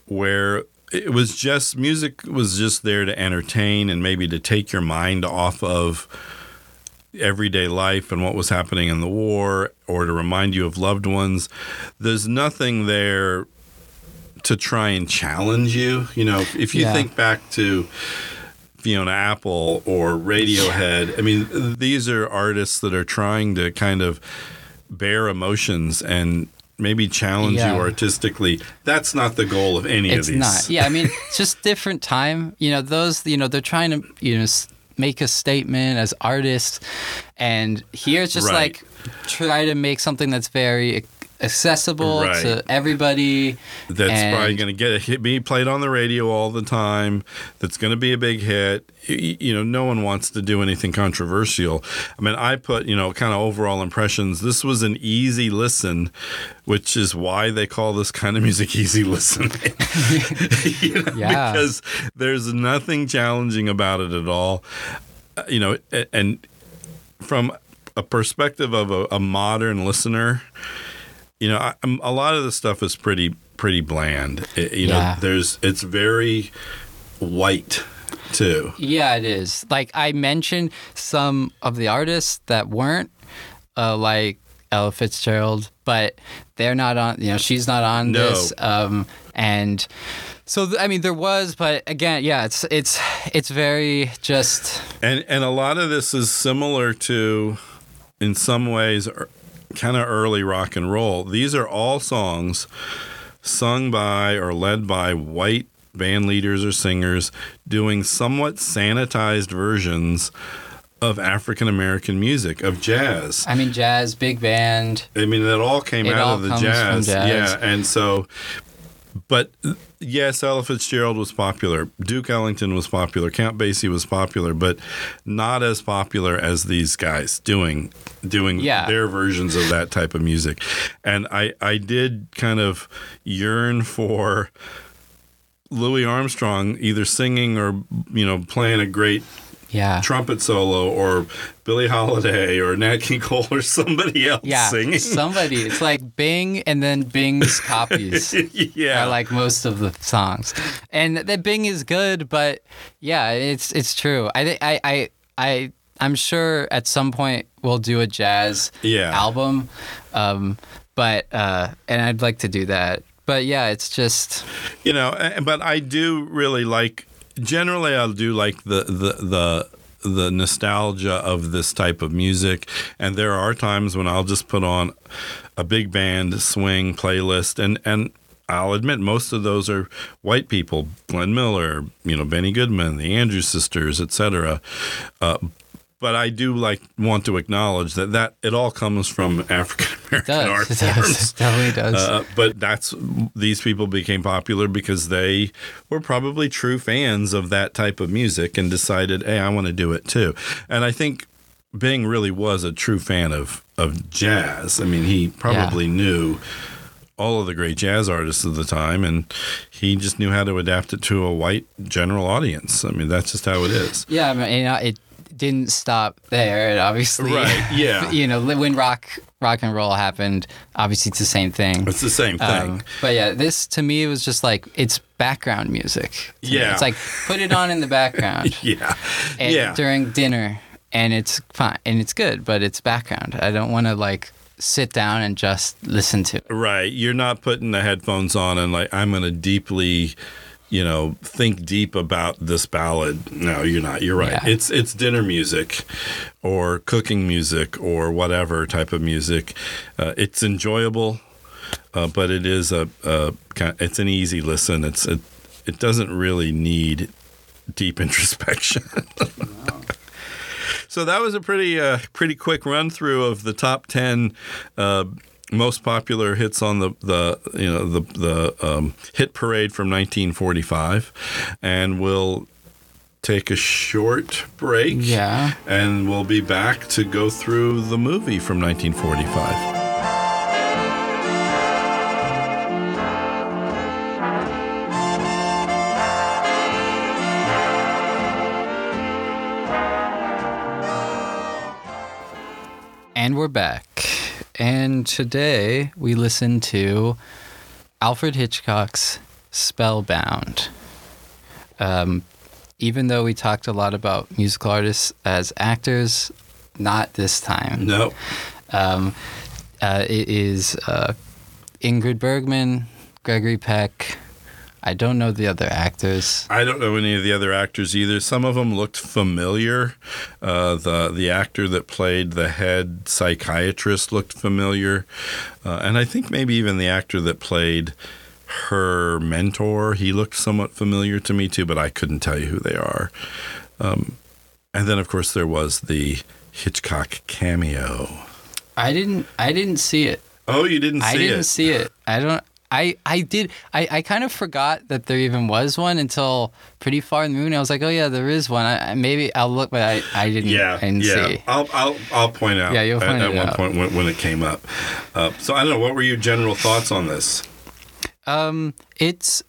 where. It was just music was just there to entertain and maybe to take your mind off of everyday life and what was happening in the war or to remind you of loved ones. There's nothing there to try and challenge you. You know, if you yeah. think back to Fiona Apple or Radiohead, I mean, these are artists that are trying to kind of bear emotions and maybe challenge yeah. you artistically. That's not the goal of any it's of these. It's not. Yeah, I mean, it's just different time. You know, those, you know, they're trying to, you know, make a statement as artists. And here it's just right. like try to make something that's very accessible right. to everybody. That's and probably going to get a hit, be played on the radio all the time. That's going to be a big hit. You know, no one wants to do anything controversial. I mean, I put, you know, kind of overall impressions. This was an easy listen, which is why they call this kind of music easy listening. you know, yeah. Because there's nothing challenging about it at all. Uh, you know, and from a perspective of a, a modern listener, you know, I, a lot of the stuff is pretty, pretty bland. It, you yeah. know, there's, it's very white too. Yeah, it is. Like I mentioned some of the artists that weren't, uh, like Ella Fitzgerald, but they're not on, you know, she's not on no. this. Um, and so, I mean, there was, but again, yeah, it's, it's, it's very just. And, and a lot of this is similar to, in some ways, kind of early rock and roll. These are all songs sung by or led by white band leaders or singers doing somewhat sanitized versions of African-American music, of jazz. I mean, jazz, big band. I mean, it all came it out all of the jazz. jazz. Yeah, and so, but yes, Ella Fitzgerald was popular. Duke Ellington was popular. Count Basie was popular, but not as popular as these guys doing doing yeah. their versions of that type of music. And I, I did kind of yearn for Louis Armstrong either singing or, you know, playing a great... Yeah. trumpet solo, or Billie Holiday, or Nat King Cole, or somebody else yeah, singing. Somebody. It's like Bing, and then Bing's copies. yeah, are like most of the songs, and that Bing is good, but yeah, it's it's true. I think I I I I'm sure at some point we'll do a jazz yeah. album, um, but uh, and I'd like to do that. But yeah, it's just you know. But I do really like. Generally, I do like the, the the the nostalgia of this type of music, and there are times when I'll just put on a big band swing playlist, and, and I'll admit most of those are white people, Glenn Miller, you know, Benny Goodman, the Andrews Sisters, et cetera. Uh, but I do like want to acknowledge that, that it all comes from African-American art forms. It does. It totally does. Uh, but that's these people became popular because they were probably true fans of that type of music and decided, hey, I want to do it too. And I think Bing really was a true fan of, of jazz. I mean, he probably yeah. knew all of the great jazz artists of the time, and he just knew how to adapt it to a white general audience. I mean, that's just how it is. Yeah, I mean, you know, it didn't stop there. It obviously, right? Yeah, you know, when rock rock and roll happened, obviously it's the same thing. It's the same thing. Um, but yeah, this to me was just like it's background music. Yeah, me. It's like put it on in the background. yeah, and yeah. During dinner, and it's fine, and it's good, but it's background. I don't want to like sit down and just listen to it. Right, you're not putting the headphones on and like I'm gonna deeply. You know, think deep about this ballad. No, you're not. You're right. Yeah. It's it's dinner music or cooking music or whatever type of music. Uh, it's enjoyable, uh, but it is a, a it's an easy listen. It's a, it doesn't really need deep introspection. Wow. So that was a pretty uh, pretty quick run through of the top ten uh most popular hits on the, the you know the the um, Hit Parade from nineteen forty-five, and we'll take a short break. Yeah, and we'll be back to go through the movie from nineteen forty-five. And we're back. And today we listen to Alfred Hitchcock's Spellbound. Um, even though we talked a lot about musical artists as actors, not this time. No. Um, uh, it is uh, Ingrid Bergman, Gregory Peck. I don't know the other actors. I don't know any of the other actors either. Some of them looked familiar. Uh, the the actor that played the head psychiatrist looked familiar. Uh, and I think maybe even the actor that played her mentor, he looked somewhat familiar to me too, but I couldn't tell you who they are. Um, and then, of course, there was the Hitchcock cameo. I didn't I didn't see it. Oh, you didn't see it? I didn't it. see it. I don't... I, I did I, I kind of forgot that there even was one until pretty far in the movie. I was like, oh yeah, there is one. I, I maybe I'll look, but I, I didn't. Yeah, I didn't yeah. See. I'll I'll I'll point out. Yeah, you'll find at, it at out. one point when, when it came up. Uh, so I don't know. What were your general thoughts on this? Um, it's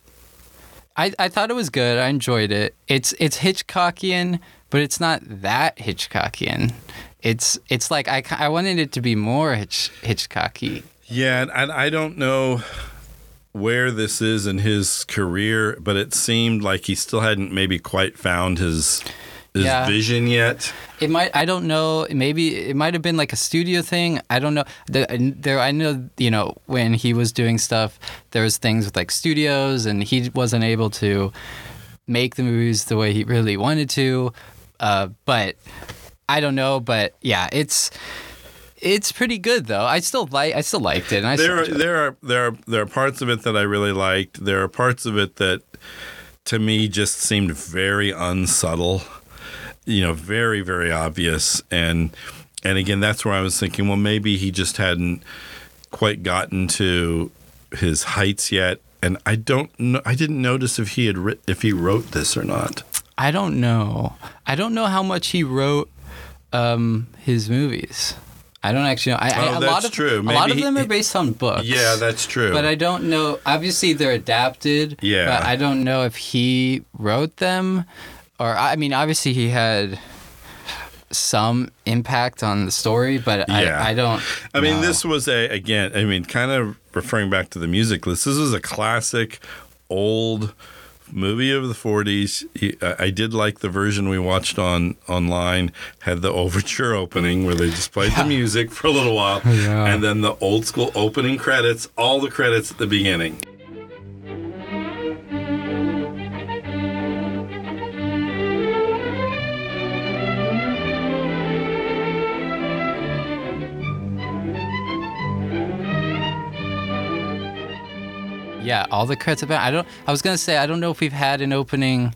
I I thought it was good. I enjoyed it. It's it's Hitchcockian, but it's not that Hitchcockian. It's it's like I, I wanted it to be more Hitch, Hitchcocky. Yeah, and I, I don't know where this is in his career, but it seemed like he still hadn't maybe quite found his his yeah. vision yet. It might, I don't know, maybe it might have been like a studio thing. I don't know. There, there, I know, you know, when he was doing stuff, there was things with like studios, and he wasn't able to make the movies the way he really wanted to. Uh, but I don't know. But yeah, it's. It's pretty good though. I still like. I still liked it. And I there, still are, there are there are there are parts of it that I really liked. There are parts of it that to me just seemed very unsubtle, you know, very, very obvious. And and again, that's where I was thinking, well, maybe he just hadn't quite gotten to his heights yet. And I don't know, I didn't notice if he had writ- if he wrote this or not. I don't know. I don't know how much he wrote um, his movies. I don't actually know. I, oh, I, a that's lot of, true. A Maybe lot of them he, are based on books. Yeah, that's true. But I don't know. Obviously, they're adapted. Yeah. But I don't know if he wrote them, or I mean, obviously he had some impact on the story, but yeah. I, I don't I mean, know. This was a, again, I mean, kind of referring back to the music list, this is a classic old movie of the forties. I did like the version we watched on online, had the overture opening where they just played yeah. the music for a little while, yeah. and then the old school opening credits, all the credits at the beginning. Yeah, all the credits. About I don't. I was gonna say I don't know if we've had an opening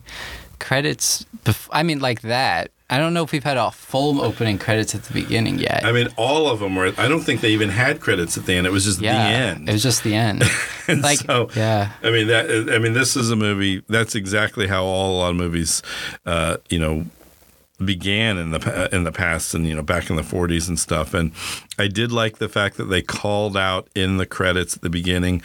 credits. Bef- I mean, like that. I don't know if we've had a full opening credits at the beginning yet. I mean, all of them were. I don't think they even had credits at the end. It was just yeah, the end. It was just the end. and like, so, yeah. I mean that. I mean, this is a movie. That's exactly how all a lot of movies, uh, you know, began in the in the past, and you know, back in the forties and stuff. And I did like the fact that they called out in the credits at the beginning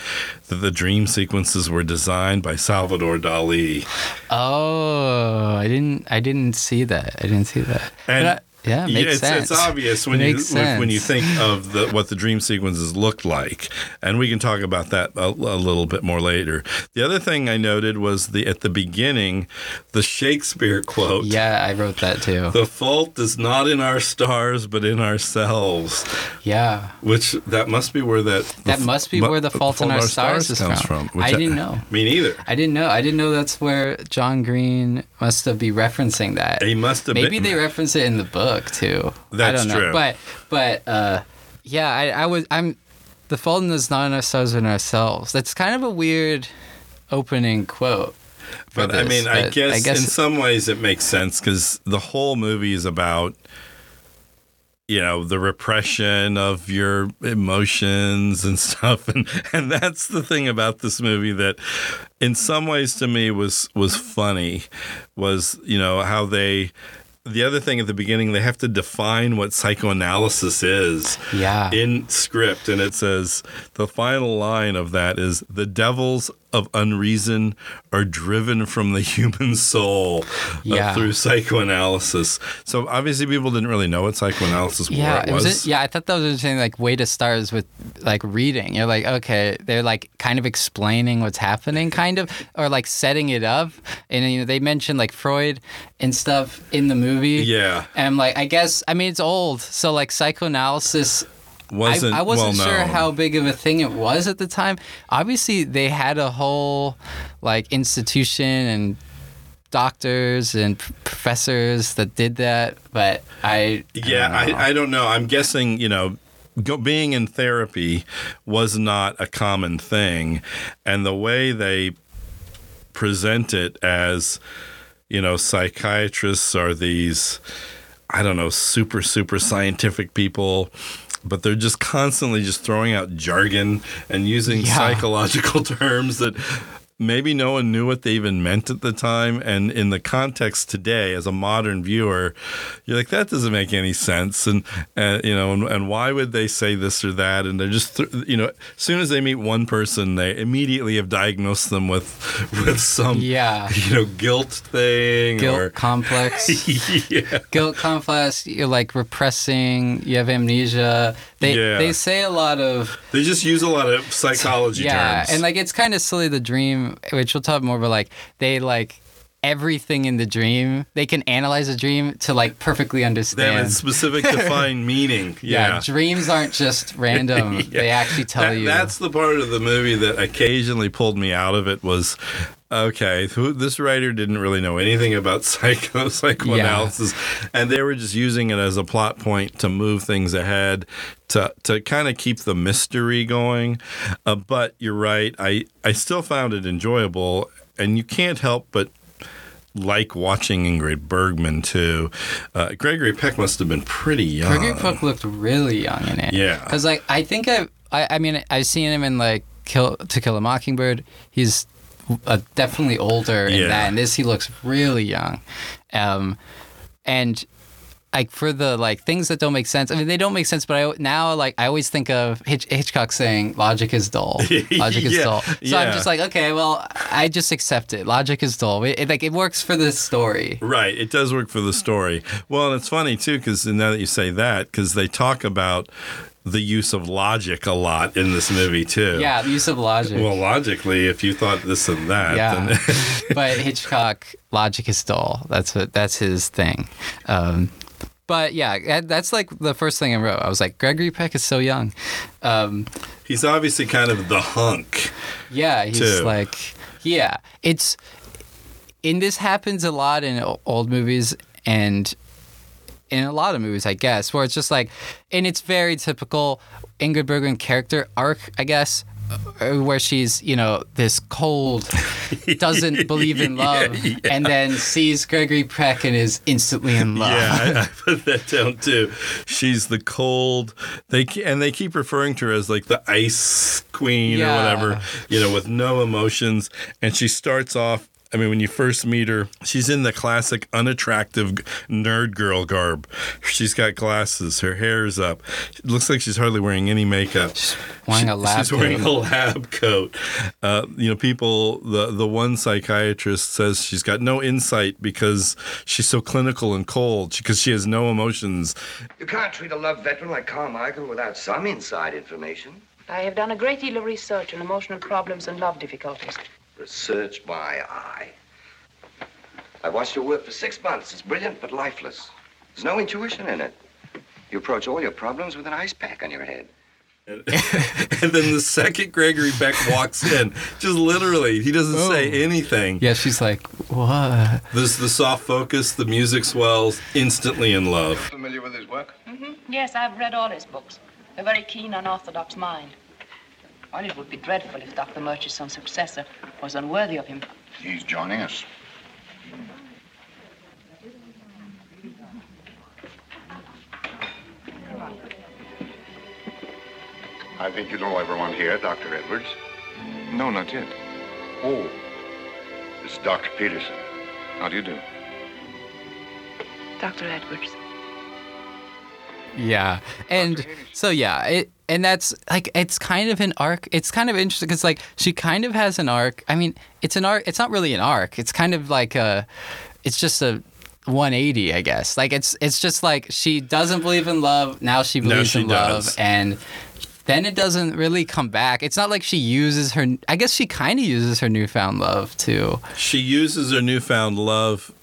that the dream sequences were designed by Salvador Dali. Oh, I didn't I didn't see that. I didn't see that. And I, yeah, it makes it's, sense. It's obvious when it you when, when you think of the what the dream sequences looked like, and we can talk about that a, a little bit more later. The other thing I noted was the at the beginning, the Shakespeare quote. Yeah, I wrote that too. The fault is not in our stars, but in ourselves. Yeah. Which that must be where that that the, must be but, where the fault in our, our stars, stars comes from. from I didn't I, know. Me neither. I didn't know. I didn't know that's where John Green must have been referencing that. He must have. Maybe been, they reference it in the book. Too. That's I don't know. True. But but uh, yeah, I, I was I'm the fault is not in ourselves in ourselves. That's kind of a weird opening quote. But this, I mean, but I, guess I guess in some ways it makes sense because the whole movie is about, you know, the repression of your emotions and stuff, and and that's the thing about this movie that, in some ways, to me was was funny, was you know how they. The other thing at the beginning, they have to define what psychoanalysis is yeah. in script. And it says the final line of that is the devils of unreason are driven from the human soul yeah. uh, through psychoanalysis. So obviously people didn't really know what psychoanalysis yeah, was. was it, yeah, I thought that was interesting. Like way to start with like reading. You're like, okay, they're like kind of explaining what's happening kind of or like setting it up. And you know, they mentioned like Freud and stuff in the movie. Movie. Yeah. And like, I guess, I mean, it's old. So, like, psychoanalysis wasn't, I, I wasn't well sure known. How big of a thing it was at the time. Obviously, they had a whole, like, institution and doctors and professors that did that. But I. Yeah, I don't know. I, I don't know. I'm guessing, you know. Go, being in therapy was not a common thing. And the way they present it as. You know, psychiatrists are these, I don't know, super, super scientific people, but they're just constantly just throwing out jargon and using yeah. psychological terms that maybe no one knew what they even meant at the time. And in the context today, as a modern viewer, you're like, that doesn't make any sense. And, uh, you know, and, and why would they say this or that? And they're just, th- you know, as soon as they meet one person, they immediately have diagnosed them with with some, yeah. you know, guilt thing. Guilt or... complex. yeah. Guilt complex. You're like repressing. You have amnesia. They yeah. they say a lot of... They just use a lot of psychology yeah. terms. Yeah, and like it's kind of silly, the dream, which we'll talk more about, like they like... everything in the dream, they can analyze a dream to like perfectly understand. They have a specific defined meaning. Yeah. yeah, dreams aren't just random. yeah. They actually tell that, you. That's the part of the movie that occasionally pulled me out of it was, okay, who, this writer didn't really know anything about psycho psychoanalysis, yeah. and they were just using it as a plot point to move things ahead, to to kind of keep the mystery going. Uh, but you're right, I I still found it enjoyable. And you can't help but like watching Ingrid Bergman, too. Uh, Gregory Peck must have been pretty young. Gregory Peck looked really young in it. Yeah. Because, like, I think I've, I, I mean, I've seen him in, like, Kill, To Kill a Mockingbird. He's uh, definitely older in yeah. that. And this, he looks really young. Um, and... Like for the like things that don't make sense. I mean, they don't make sense, but I now like I always think of Hitch, Hitchcock saying logic is dull. Logic is yeah, dull. So yeah. I'm just like, okay, well, I just accept it. Logic is dull. It, it, like it works for this story. Right. It does work for the story. Well, and it's funny too, because now that you say that, because they talk about the use of logic a lot in this movie too. Yeah, the use of logic. Well, logically, if you thought this and that. Yeah. Then but Hitchcock, logic is dull. That's what that's his thing. Um, But yeah, that's like the first thing I wrote. I was like, Gregory Peck is so young. Um, he's obviously kind of the hunk. Yeah, he's too. like, yeah, it's, and this happens a lot in old movies and in a lot of movies, I guess, where it's just like, and it's very typical Ingrid Bergman character arc, I guess, where she's, you know, this cold, doesn't believe in love, yeah, yeah. and then sees Gregory Peck and is instantly in love. Yeah, I, I put that down too. She's the cold, they and they keep referring to her as like the ice queen yeah. or whatever, you know, with no emotions. And she starts off, I mean, when you first meet her, she's in the classic unattractive nerd girl garb. She's got glasses. Her hair is up. It looks like she's hardly wearing any makeup. She's wearing a lab she's coat. She's wearing a lab coat. Uh, you know, people, the, the one psychiatrist says she's got no insight because she's so clinical and cold, because she has no emotions. You can't treat a love veteran like Carmichael without some inside information. I have done a great deal of research on emotional problems and love difficulties. Research by eye. I've watched your work for six months. It's brilliant but lifeless. There's no intuition in it. You approach all your problems with an ice pack on your head. And, and then the second Gregory Peck walks in, just literally, he doesn't oh. say anything. Yeah, she's like, what? There's the soft focus, the music swells, instantly in love. Familiar with his work? Mm-hmm. Yes, I've read all his books. A very keen, unorthodox mind. Well, it would be dreadful if Doctor Murchison's successor was unworthy of him. He's joining us. I think you know everyone here, Doctor Edwards. No, not yet. Oh, it's Doctor Peterson. How do you do? Doctor Edwards. Yeah, and so, yeah, it... And that's, like, it's kind of an arc. It's kind of interesting because, like, she kind of has an arc. I mean, it's an arc. It's not really an arc. It's kind of like a, it's just a one eighty, I guess. Like, it's it's just like she doesn't believe in love. Now she believes no, she in does. love. And then it doesn't really come back. It's not like she uses her, I guess she kind of uses her newfound love, too. She uses her newfound love.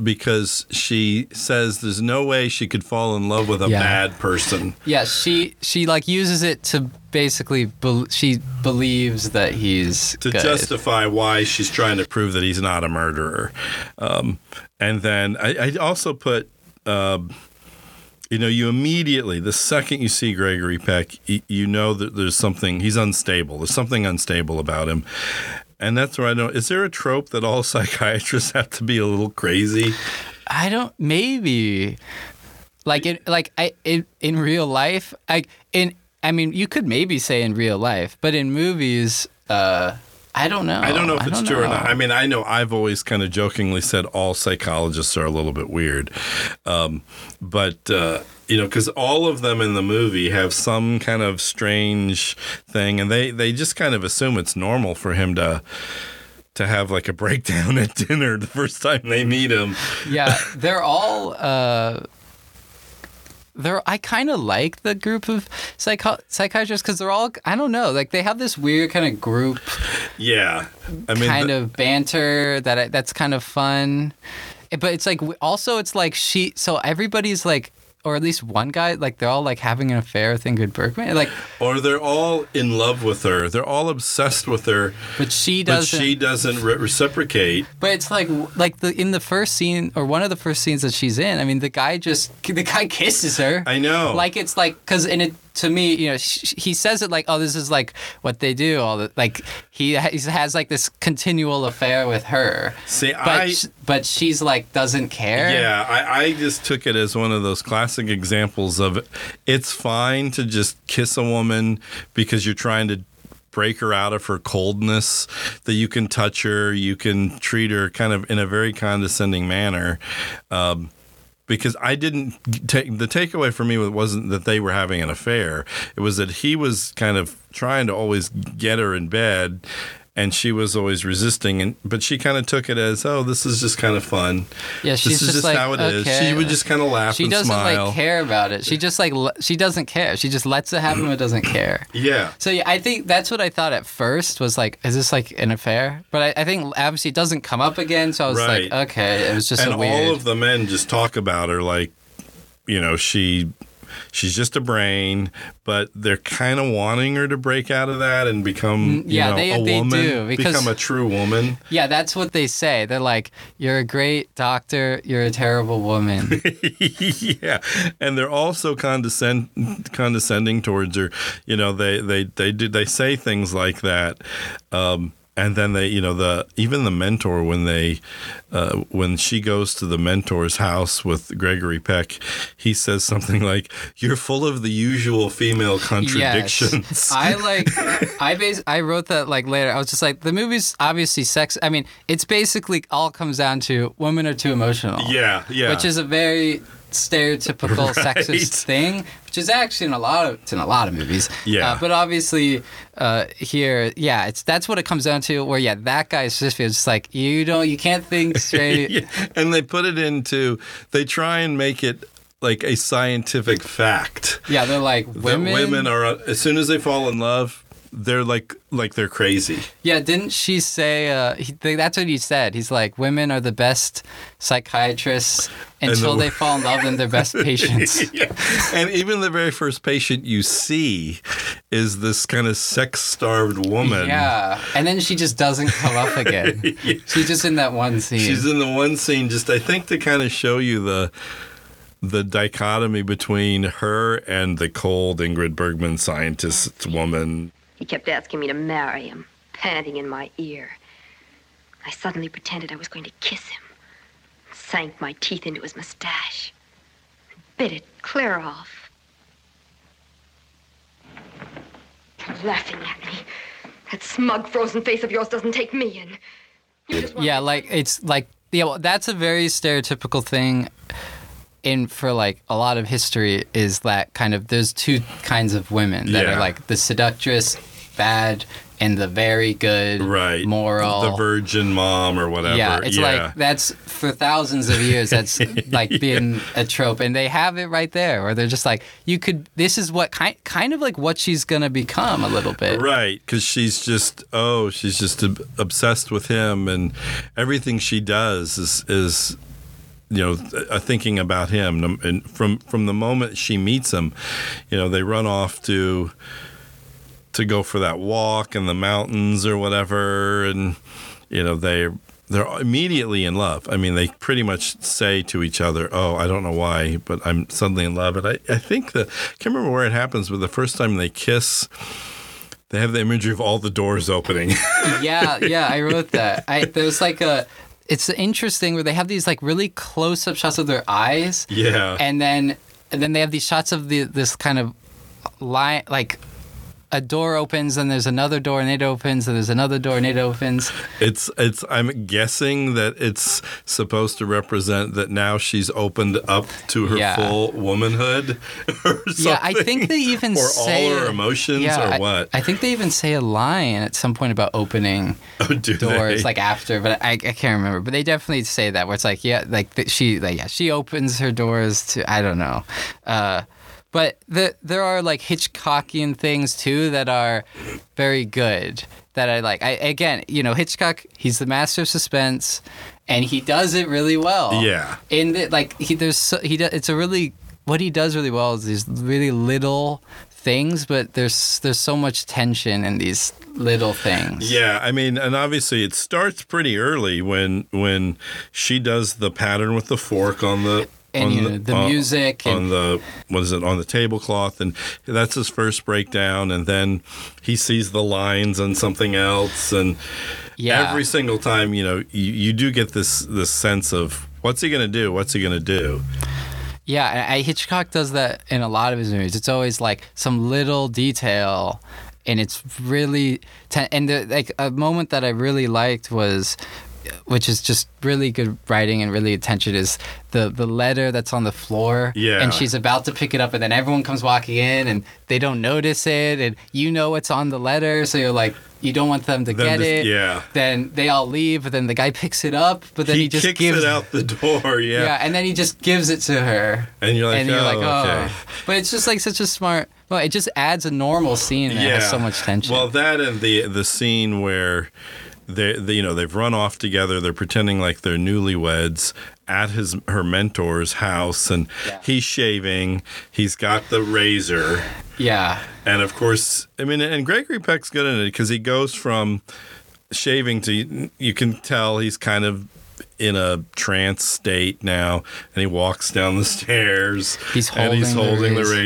Because she says there's no way she could fall in love with a yeah. bad person. Yeah, she she like uses it to basically be, she believes that he's to good. justify why she's trying to prove that he's not a murderer. Um, and then I, I also put, uh, you know, you immediately the second you see Gregory Peck, you know that there's something he's unstable. There's something unstable about him. And that's where I know. Is there a trope that all psychiatrists have to be a little crazy? I don't. Maybe, like in like I in, in real life. I in. I mean, you could maybe say in real life, but in movies, uh, I don't know. I don't know if I it's true know. or not. I mean, I know I've always kind of jokingly said all psychologists are a little bit weird, um, but. Uh, You know, because all of them in the movie have some kind of strange thing, and they, they just kind of assume it's normal for him to to have like a breakdown at dinner the first time they meet him. Yeah, they're all uh, they're. I kind of like the group of psycho- psychiatrists because they're all. I don't know, like they have this weird kind of group. Yeah, I mean, kind the, of banter that I, that's kind of fun, but it's like also it's like she. So everybody's like. or at least one guy, like they're all like having an affair with Ingrid Bergman, like, or they're all in love with her. They're all obsessed with her, but she doesn't. But she doesn't re- reciprocate. But it's like, like the in the first scene or one of the first scenes that she's in. I mean, the guy just the guy kisses her. I know. Like it's like because and it to me, you know, she, he says it like, oh, this is like what they do. All the, like he has, has like this continual affair with her. See, but I sh- but she's like doesn't care. Yeah, I, I just took it as one of those classic examples of it's fine to just kiss a woman because you're trying to break her out of her coldness, that you can touch her, you can treat her kind of in a very condescending manner. Um, because I didn't take the takeaway for me wasn't that they were having an affair. It was that he was kind of trying to always get her in bed. And she was always resisting, and but she kind of took it as, oh, this is just kind of fun. Yeah, she's this is just, just like, how it okay. is. She would just kind of laugh she and smile. She doesn't like care about it. She just like she doesn't care. She just lets it happen, but doesn't care. Yeah. So yeah, I think that's what I thought at first was like, is this like an affair? But I, I think obviously it doesn't come up again. So I was right. like, okay, it was just and a weird. And all of the men just talk about her like, you know, she. She's just a brain, but they're kind of wanting her to break out of that and become, you yeah, know, they, a they woman, do because, become a true woman. Yeah, that's what they say. They're like, "You're a great doctor. You're a terrible woman." Yeah, and they're also condescend condescending towards her. You know, they they they do they say things like that. Um, And then they, you know, the even the mentor when they, uh, when she goes to the mentor's house with Gregory Peck, he says something like, "You're full of the usual female contradictions." Yes. I like, I bas- I wrote that like later. I was just like, the movie's obviously sex. I mean, it's basically all comes down to women are too emotional. Yeah, yeah. Which is a very stereotypical right. sexist thing, which is actually in a lot of it's in a lot of movies. Yeah, uh, but obviously uh, here, yeah, it's that's what it comes down to. Where yeah, that guy is just like you don't, you can't think straight. Yeah. And they put it into they try and make it like a scientific fact. Yeah, they're like women. Women are as soon as they fall in love. They're like, like they're crazy. Yeah, didn't she say? Uh, he, that's what he said. He's like, women are the best psychiatrists until the, they fall in love and they're best patients. Yeah. And even the very first patient you see is this kind of sex-starved woman. Yeah, and then she just doesn't come up again. Yeah. She's just in that one scene. She's in the one scene. Just I think to kind of show you the. the dichotomy between her and the cold Ingrid Bergman scientist woman. He kept asking me to marry him, panting in my ear. I suddenly pretended I was going to kiss him, sank my teeth into his mustache, bit it clear off. You're laughing at me. That smug, frozen face of yours doesn't take me in. You just want yeah, like, it's like, yeah, well, that's a very stereotypical thing. And for like a lot of history is that kind of there's two kinds of women that yeah. are like the seductress, bad, and the very good, right. moral, the virgin mom or whatever. Yeah, it's yeah. like that's for thousands of years. That's like been yeah. a trope, and they have it right there, where they're just like, you could. This is what kind kind of like what she's gonna become a little bit, right? Because she's just oh, she's just obsessed with him, and everything she does is is. You know, uh, thinking about him, and from from the moment she meets him, you know, they run off to to go for that walk in the mountains or whatever, and you know they they're immediately in love. I mean, they pretty much say to each other, "Oh, I don't know why, but I'm suddenly in love." And I I think the I can't remember where it happens, but the first time they kiss. They have the imagery of all the doors opening. yeah, yeah, I wrote that. I there's like a. It's interesting where they have these like really close-up shots of their eyes. Yeah. And then and then they have these shots of the this kind of line, like a door opens and there's another door and it opens and there's another door and it opens. It's it's I'm guessing that it's supposed to represent that now she's opened up to her yeah. full womanhood or something. Yeah, I think they even or say all her emotions yeah, or what. I, I think they even say a line at some point about opening oh, do doors they? Like after, but I I can't remember. But they definitely say that where it's like yeah, like the, she like yeah, she opens her doors to I don't know. Uh But the, there are like Hitchcockian things too that are very good that I like. I, again, you know, Hitchcock, he's the master of suspense, and he does it really well. Yeah. In the, like he there's so, he does, it's a really what he does really well is these really little things, but there's there's so much tension in these little things. Yeah, I mean, and obviously it starts pretty early when when she does the pattern with the fork on the and on you know, the, the on, music on and, the what is it on the tablecloth, and that's his first breakdown, and then he sees the lines on something else, and yeah. every single time, you know, you, you do get this this sense of what's he gonna do? What's he gonna do? Yeah, I, Hitchcock does that in a lot of his movies. It's always like some little detail, and it's really ten- and the, like a moment that I really liked was, which is just really good writing and really attention, is the the letter that's on the floor. Yeah, and she's about to pick it up, and then everyone comes walking in, and they don't notice it, and you know what's on the letter, so you're like. You don't want them to them get to, it. Yeah. Then they all leave, but then the guy picks it up, but then he, he just kicks gives it out the door. Yeah. Yeah, and then he just gives it to her. And you're like, and oh, you're like, oh. Okay. But it's just like such a smart. Well, it just adds a normal scene that yeah. has so much tension. Well, that and the the scene where they, they you know they've run off together. They're pretending like they're newlyweds at his her mentor's house, and yeah. he's shaving. He's got the razor. Yeah. And of course, I mean, and Gregory Peck's good in it because he goes from shaving to, you can tell he's kind of in a trance state now, and he walks down the stairs, he's and he's holding the razor. the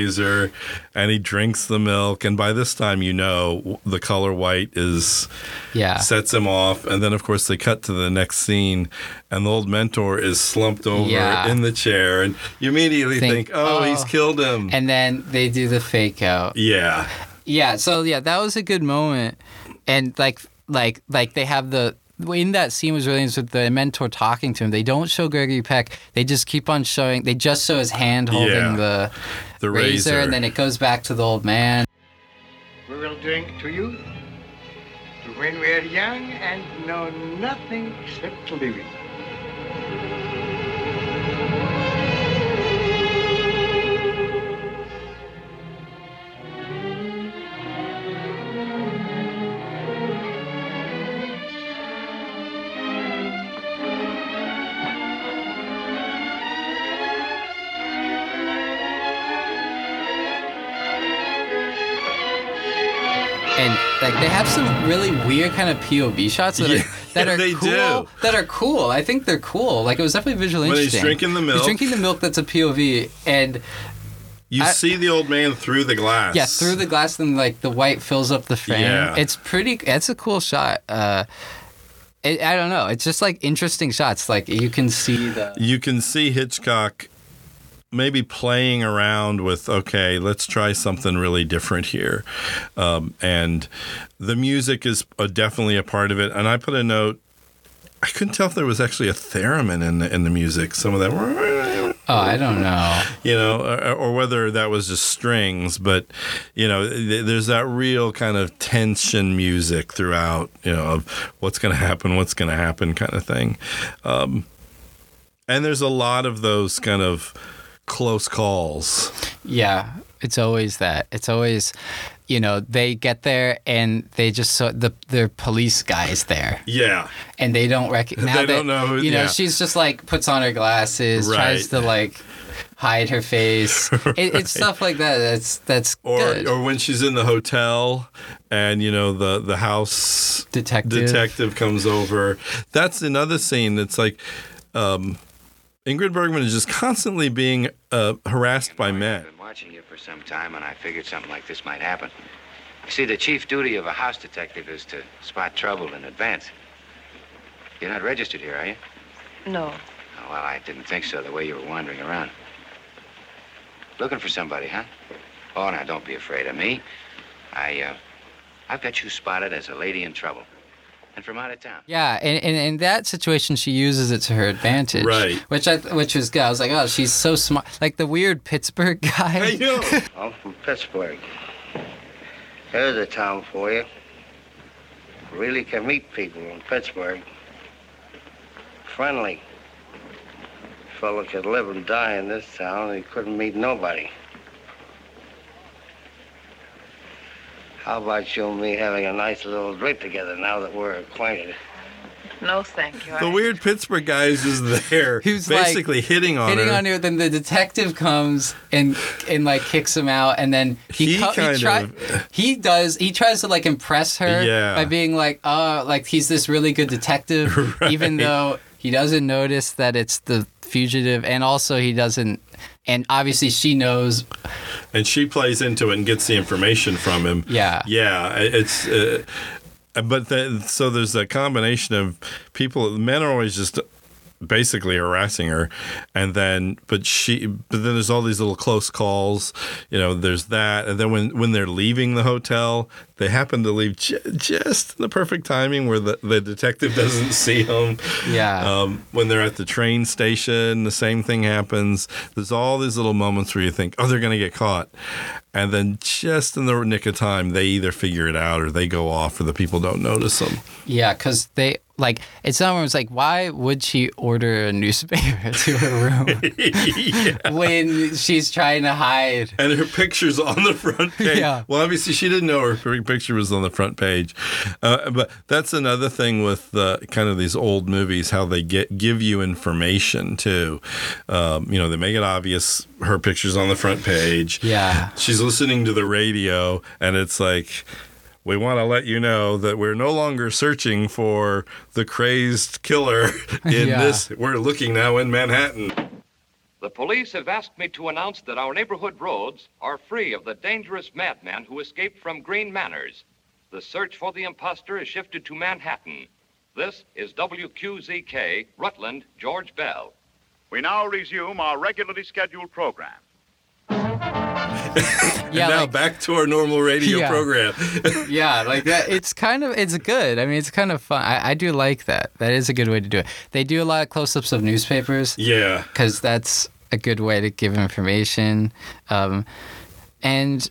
razor, and he drinks the milk, and by this time, you know, the color white is yeah. sets him off, and then of course they cut to the next scene, and the old mentor is slumped over yeah. in the chair, and you immediately think, think oh, oh, he's killed him. And then they do the fake out. Yeah. Yeah, so yeah, that was a good moment, and like like like they have the in that scene was really with the mentor talking to him. They don't show Gregory Peck. They just keep on showing. They just show his hand holding yeah, the, the razor, razor, and then it goes back to the old man. We will drink to youth, to when we are young and know nothing except living. Like they have some really weird kind of P O V shots that are yeah, that are they cool. Do. That are cool. I think they're cool. Like it was definitely visually when interesting. When he's drinking the milk, he's drinking the milk. That's a P O V, and you I, see the old man through the glass. Yeah, through the glass, and like the white fills up the frame. Yeah. It's pretty. It's a cool shot. Uh, it, I don't know. It's just like interesting shots. Like you can see the. You can see Hitchcock. Maybe playing around with, okay, let's try something really different here. Um, and the music is a, definitely a part of it. And I put a note, I couldn't tell if there was actually a theremin in the, in the music. Some of that. Oh, I don't know. You know, or, or whether that was just strings. But, you know, th- there's that real kind of tension music throughout, you know, of what's going to happen, what's going to happen kind of thing. Um, and there's a lot of those kind of close calls. Yeah, it's always that. It's always, you know, they get there and they just saw the their police guy's there. Yeah, and they don't recognize. They that, don't know. Who, you know, yeah. She's just like puts on her glasses, right. tries to like hide her face. Right. it, it's stuff like that. That's that's or good. Or when she's in the hotel and you know the the house detective detective comes over. That's another scene that's like. Um, Ingrid Bergman is just constantly being uh, harassed by men. I've been watching you for some time, and I figured something like this might happen. You see, the chief duty of a house detective is to spot trouble in advance. You're not registered here, are you? No. Oh, well, I didn't think so, the way you were wandering around. Looking for somebody, huh? Oh, now, don't be afraid of me. I, uh, I've got you spotted as a lady in trouble. And from out of town. Yeah, and in that situation, she uses it to her advantage. Right. Which I, which was good. I was like, oh, she's so smart. Like the weird Pittsburgh guy. I know. I'm from Pittsburgh. There's a town for you. Really can meet people in Pittsburgh. Friendly. Fellow could live and die in this town. He couldn't meet nobody. How about you and me having a nice little drink together now that we're acquainted? No, thank you. The weird Pittsburgh guy is just there. He was basically like, hitting on hitting her. Hitting on her. Then the detective comes and and like kicks him out, and then he he, co- kind he, try- of... he does he tries to like impress her yeah. by being like, oh, like he's this really good detective, right. even though he doesn't notice that it's the fugitive, and also he doesn't. And obviously she knows. And she plays into it and gets the information from him. Yeah. Yeah. It's, uh, but the, so there's a combination of people, men are always just basically harassing her. And then, but she, but then there's all these little close calls, you know, there's that. And then when, when they're leaving the hotel, they happen to leave j- just in the perfect timing where the, the detective doesn't see them. Yeah. Um, when they're at the train station, the same thing happens. There's all these little moments where you think, oh, they're going to get caught. And then just in the nick of time, they either figure it out or they go off or the people don't notice them. Yeah, because they, like, it's someone was like, why would she order a newspaper to her room yeah. when she's trying to hide? And her picture's on the front page. Yeah. Well, obviously, she didn't know her picture. Picture was on the front page, uh, but that's another thing with the kind of these old movies, how they get give you information too. Um, you know, they make it obvious. Her picture's on the front page. Yeah, she's listening to the radio, and it's like, we want to let you know that we're no longer searching for the crazed killer in yeah. this. We're looking now in Manhattan. The police have asked me to announce that our neighborhood roads are free of the dangerous madman who escaped from Green Manors. The search for the imposter is shifted to Manhattan. This is W Q Z K, Rutland, George Bell. We now resume our regularly scheduled program. And yeah, now like, back to our normal radio yeah. program. yeah, like that. It's kind of, it's good. I mean, it's kind of fun. I, I do like that. That is a good way to do it. They do a lot of close-ups of newspapers. Yeah. Because that's a good way to give information. Um, and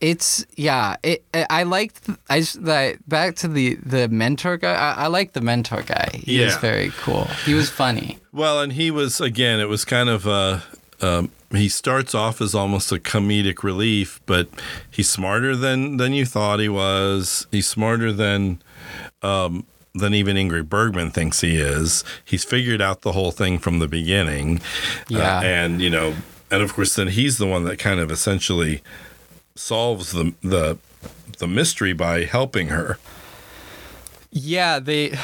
it's, yeah, it, I liked, I, the, back to the, the mentor guy. I, I like the mentor guy. He yeah. was very cool. He was funny. Well, and he was, again, it was kind of a... Um, he starts off as almost a comedic relief, but he's smarter than, than you thought he was. He's smarter than um, than even Ingrid Bergman thinks he is. He's figured out the whole thing from the beginning. Yeah. Uh, and, you know, and of course, then he's the one that kind of essentially solves the the, the mystery by helping her. Yeah, they...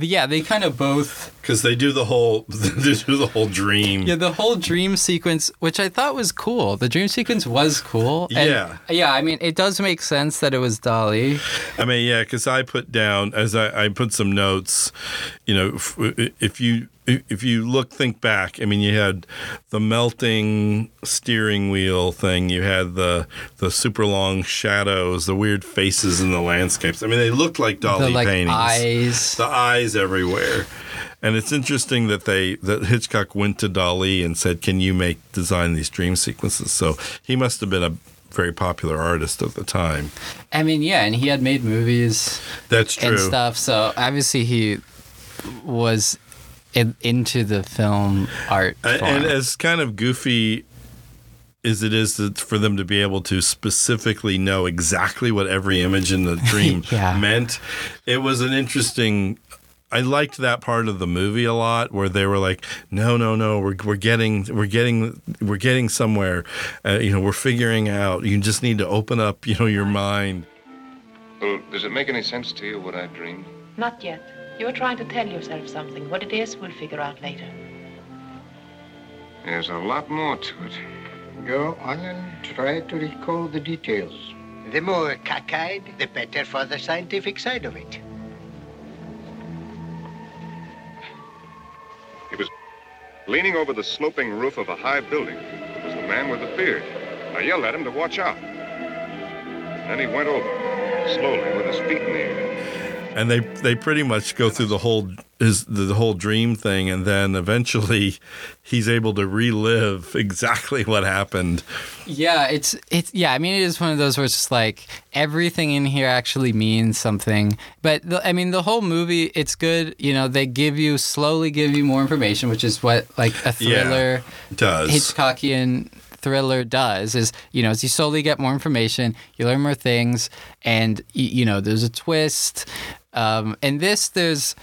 Yeah, they kind of both... Because they do the whole they do the whole dream. Yeah, the whole dream sequence, which I thought was cool. The dream sequence was cool. And yeah. Yeah, I mean, it does make sense that it was Dali. I mean, yeah, because I put down, as I, I put some notes, you know, if, if you... If you look, think back, I mean, you had the melting steering wheel thing. You had the the super long shadows, the weird faces in the landscapes. I mean, they looked like Dali the, like, paintings. Eyes. The eyes everywhere. And it's interesting that they that Hitchcock went to Dali and said, can you make design these dream sequences? So he must have been a very popular artist of the time. I mean, yeah, and he had made movies. That's true. And stuff. So obviously he was... In, into the film art form. And as kind of goofy as it is that for them to be able to specifically know exactly what every image in the dream yeah. meant, it was an interesting... I liked that part of the movie a lot, where they were like, "No, no, no, we're we're getting we're getting we're getting somewhere. Uh, you know, we're figuring out. You just need to open up, you know, your mind." Well, does it make any sense to you what I dreamed? Not yet. You're trying to tell yourself something. What it is, we'll figure out later. There's a lot more to it. Go on and try to recall the details. The more cockeyed, the better for the scientific side of it. He was leaning over the sloping roof of a high building. It was the man with the beard. I yelled at him to watch out. And then he went over, slowly, with his feet in the air. And they, they pretty much go through the whole his the whole dream thing, and then eventually he's able to relive exactly what happened. Yeah, it's it's yeah. I mean, it is one of those where it's just like everything in here actually means something. But the, I mean, the whole movie, it's good. You know, they give you slowly give you more information, which is what like a thriller yeah, does. Hitchcockian thriller does is, you know, as you slowly get more information, you learn more things, and you know, there's a twist. Um, and this, there's...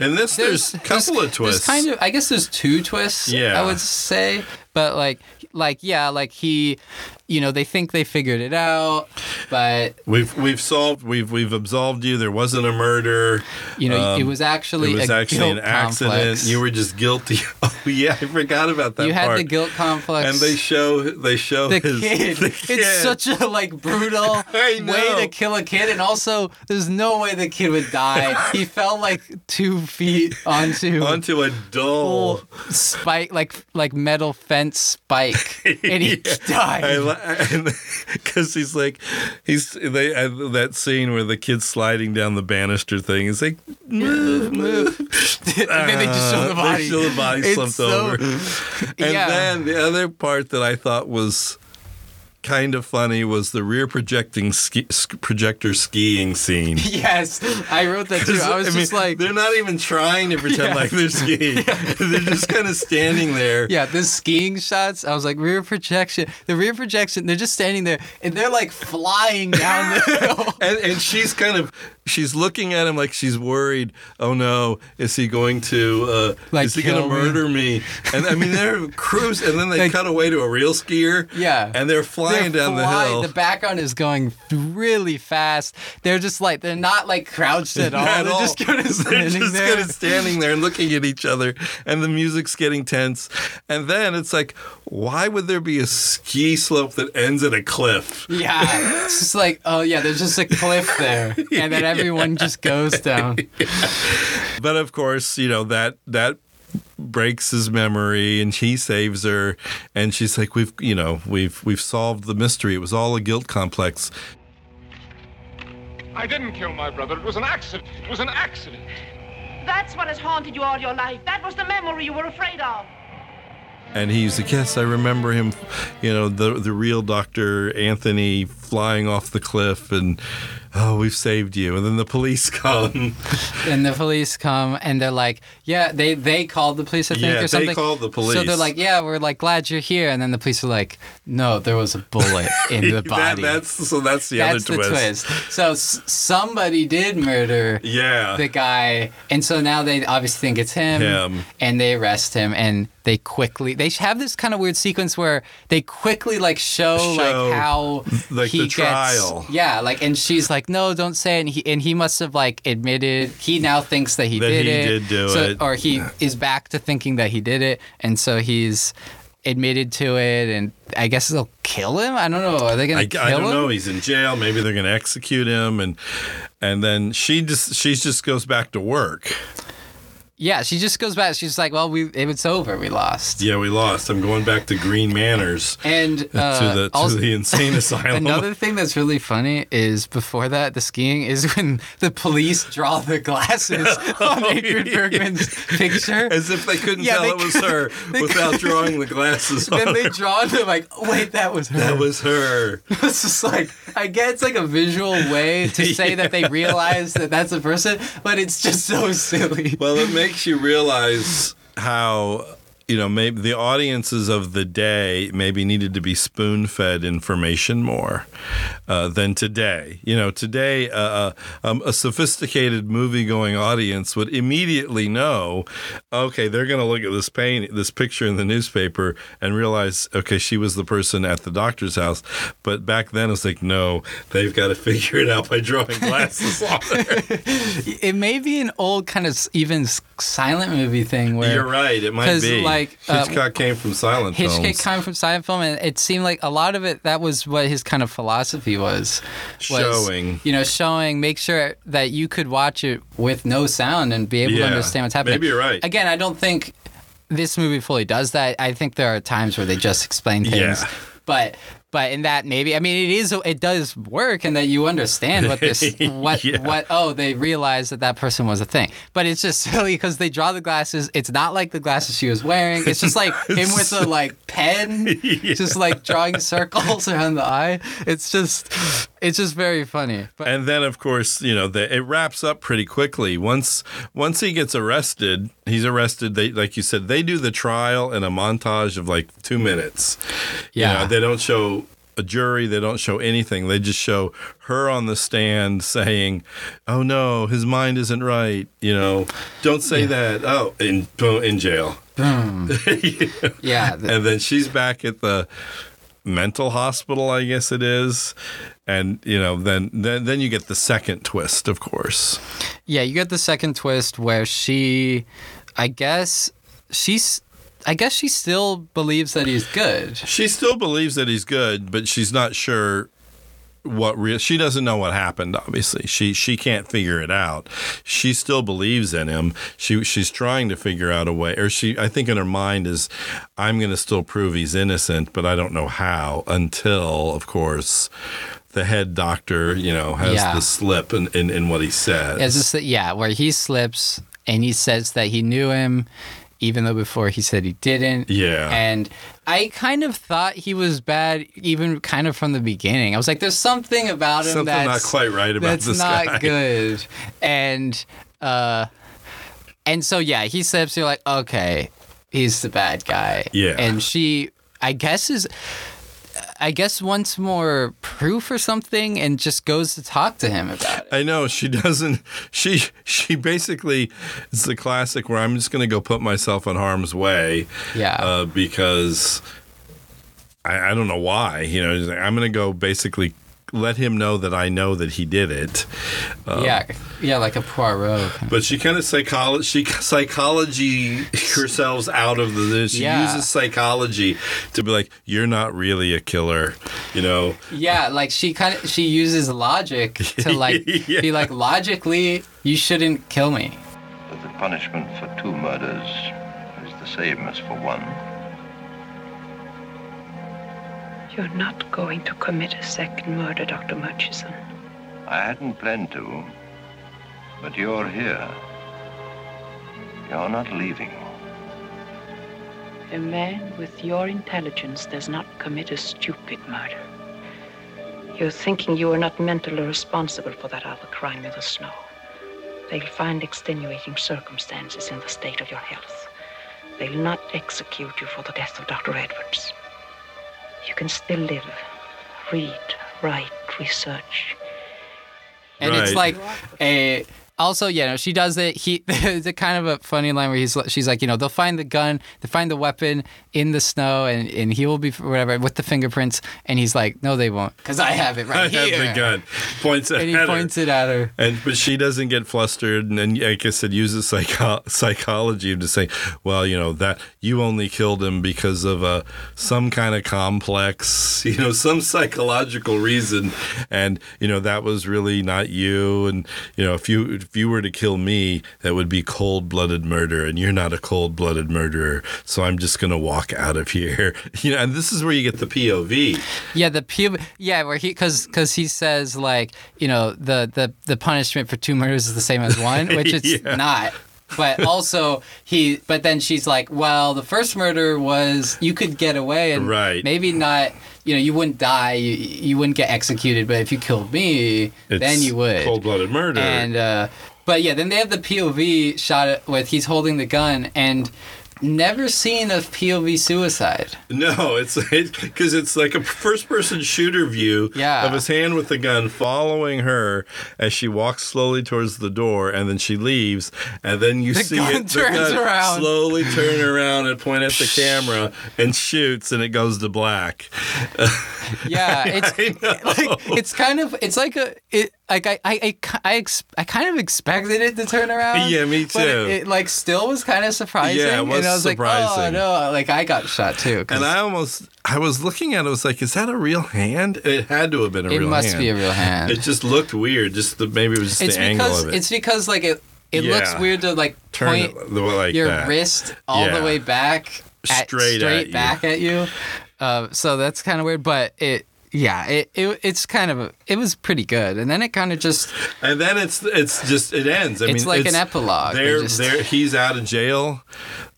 And this, there's, there's a couple there's, of twists. Kind of, I guess there's two twists, yeah. I would say. But, like, like yeah, like he, you know, they think they figured it out, but... We've we've solved, we've we've absolved you. There wasn't a murder. You know, um, it was actually It was a actually an accident. Complex. You were just guilty. Oh, yeah, I forgot about that part. You had part. the guilt complex. And they show, they show the his... Kid. The kid. It's such a, like, brutal way to kill a kid. And also, there's no way the kid would die. He fell, like, two feet onto... onto a dull... spike, like, like metal fence. Spike and he yeah. died because he's like he's they I, that scene where the kid's sliding down the banister thing is like move move and then they just show the body they show the body slumped so, over and yeah. then the other part that I thought was kind of funny was the rear projecting ski, projector skiing scene. Yes, I wrote that too. I was I just mean, like... They're not even trying to pretend yeah. like they're skiing. Yeah. They're just kind of standing there. Yeah, the skiing shots, I was like, rear projection. The rear projection, they're just standing there, and they're like flying down the hill. and, and she's kind of... She's looking at him like she's worried. Oh no, is he going to? Uh, like, is he going to murder me? me? And I mean, they're cruise, and then they like, cut away to a real skier. Yeah, and they're flying they're down fly- the hill. The background is going really fast. They're just like they're not like crouched at all. At they're all. just kind of standing just there, kind of standing there and looking at each other. And the music's getting tense. And then it's like, why would there be a ski slope that ends at a cliff? Yeah, it's just like, oh yeah, there's just a cliff there, and then. Everyone just goes down. yeah. But of course, you know, that that breaks his memory and he saves her and she's like, We've you know, we've we've solved the mystery. It was all a guilt complex. I didn't kill my brother, it was an accident. It was an accident. That's what has haunted you all your life. That was the memory you were afraid of. And he's like, yes, I remember him, you know, the the real Doctor Anthony flying off the cliff and, oh, we've saved you. And then the police come. and the police come and they're like, yeah, they, they called the police, I think, yeah, or something. Yeah, they called the police. So they're like, yeah, we're like, glad you're here. And then the police are like, no, there was a bullet in the body. that, that's, so that's the that's other the twist. twist. So s- somebody did murder yeah. the guy. And so now they obviously think it's him. him. And they arrest him and... They quickly, they have this kind of weird sequence where they quickly like show, show like how like he the trial. gets, yeah, like, and she's like, no, don't say it. And he, and he must have like admitted, he now thinks that he that did he it. Did do so, it. Or he is back to thinking that he did it. And so he's admitted to it. And I guess they'll kill him. I don't know. Are they going to kill him? I don't know. He's in jail. Maybe they're going to execute him. And, and then she just, she just goes back to work. Yeah, she just goes back. She's like, well, we it's over. We lost. Yeah, we lost. I'm going back to Green Manors. and uh, to, the, to also, the insane asylum. Another thing that's really funny is before that, the skiing, is when the police draw the glasses oh, on Ingrid yeah. Bergman's picture. As if they couldn't yeah, tell they it was her without could. drawing the glasses then on Then they draw them like, oh, wait, that was her. That was her. It's just like, I get it's like a visual way to say yeah. that they realize that that's a person, but it's just so silly. Well, it makes Makes you realize how, you know, maybe the audiences of the day maybe needed to be spoon-fed information more uh, than today. You know, today uh, um, a sophisticated movie-going audience would immediately know, okay, they're going to look at this paint, this picture in the newspaper and realize, okay, she was the person at the doctor's house. But back then it's like, no, they've got to figure it out by drawing glasses on her. It may be an old kind of even silent movie thing where you're right, it might be. Like, uh, Hitchcock came from silent film. Hitchcock films. came from silent film, and it seemed like a lot of it, that was what his kind of philosophy was. was showing. You know, showing, make sure that you could watch it with no sound and be able yeah, to understand what's happening. Maybe you're right. Again, I don't think this movie fully does that. I think there are times where they just explain things. Yeah. But... But in that maybe, I mean, it is it does work in that you understand what this, what, yeah. what, oh, they realized that that person was a thing. But it's just silly because they draw the glasses. It's not like the glasses she was wearing. It's just like him with a like pen, yeah. just like drawing circles around the eye. It's just, it's just very funny. But, and then, of course, you know, the, it wraps up pretty quickly. Once, once he gets arrested, he's arrested. They, like you said, they do the trial in a montage of like two minutes. Yeah. You know, they don't show a jury. They don't show anything. They just show her on the stand saying, "Oh no, his mind isn't right. You know, don't say yeah. that." Oh, in in jail. Boom. you know? Yeah. The- and then she's back at the mental hospital, I guess it is. And, you know, then, then then you get the second twist, of course. Yeah, you get the second twist where she, I guess, she's, I guess she still believes that he's good. She still believes that he's good, but she's not sure what real. She doesn't know what happened. Obviously, she she can't figure it out. She still believes in him. She she's trying to figure out a way, or she I think in her mind is, I'm going to still prove he's innocent, but I don't know how. Until, of course, the head doctor, you know, has yeah. the slip in, in, in what he says. It's just, yeah, where he slips and he says that he knew him, even though before he said he didn't. Yeah. And I kind of thought he was bad, even kind of from the beginning. I was like, there's something about him something that's not quite right about this guy. That's not good. And uh, and so, yeah, he slips. You're like, okay, he's the bad guy. Yeah. And she, I guess, is... I guess wants more proof or something and just goes to talk to him about it. I know. She doesn't... She she basically... It's the classic where I'm just going to go put myself in harm's way. Yeah. Uh, because I, I don't know why. You know, I'm going to go basically let him know that I know that he did it. Um, yeah. Yeah, like a Poirot. But she kind of psycholo- she psychology herself out of the... She yeah. uses psychology to be like, you're not really a killer, you know? Yeah, like she kind of... She uses logic to like yeah. be like, logically, you shouldn't kill me. But the punishment for two murders is the same as for one. You're not going to commit a second murder, Doctor Murchison. I hadn't planned to, but you're here. You're not leaving. A man with your intelligence does not commit a stupid murder. You're thinking you are not mentally responsible for that other crime in the snow. They'll find extenuating circumstances in the state of your health. They'll not execute you for the death of Doctor Edwards. You can still live, read, write, research. And right. It's like a... Also, you know, she does it. He, there's a kind of a funny line where he's, she's like, you know, they'll find the gun, they'll find the weapon in the snow, and, and he will be whatever with the fingerprints. And he's like, no, they won't, because I have it right I here. I have the gun. Points at her. And he points her. it at her. And but she doesn't get flustered, and then, like I said, uses psycho- psychology to say, well, you know, that you only killed him because of a some kind of complex, you know, some psychological reason, and you know that was really not you, and you know if you. If you were to kill me, that would be cold-blooded murder, and you're not a cold-blooded murderer, so I'm just going to walk out of here. You know, and this is where you get the P O V. Yeah, the P O V. Yeah, where he because because he says like, you know, the, the the punishment for two murders is the same as one, which it's yeah. not. But also he. But then she's like, well, the first murder was you could get away and right. maybe not. You know, you wouldn't die, you, you wouldn't get executed, but if you killed me, it's then you would. Cold-blooded murder. And uh, but yeah, then they have the P O V shot with he's holding the gun, and never seen a P O V suicide. No, it's because it's, it's like a first-person shooter view yeah. of his hand with the gun following her as she walks slowly towards the door, and then she leaves, and then you the see gun it the turns gun around. slowly turn around and point at the camera and shoots, and it goes to black. Yeah, it's like, it's kind of it's like a it like I I I, I, ex, I kind of expected it to turn around. Yeah, me too. But it, it like still was kind of surprising. Yeah, it was, and I was surprising. Like, oh no, like I got shot too. And I almost I was looking at it. I was like, is that a real hand? It had to have been a real hand. It must be a real hand. It just looked weird. Just the, maybe it was just it's the because, angle of it. It's because like it it yeah. looks weird to like turn point it like your that. wrist all yeah. the way back at, straight straight at back you. at you. Uh, so that's kind of weird, but it, yeah, it, it it's kind of, a, it was pretty good, and then it kind of just, and then it's it's just it ends. I it's mean, like it's, an epilogue. They're, just... they're, he's out of jail.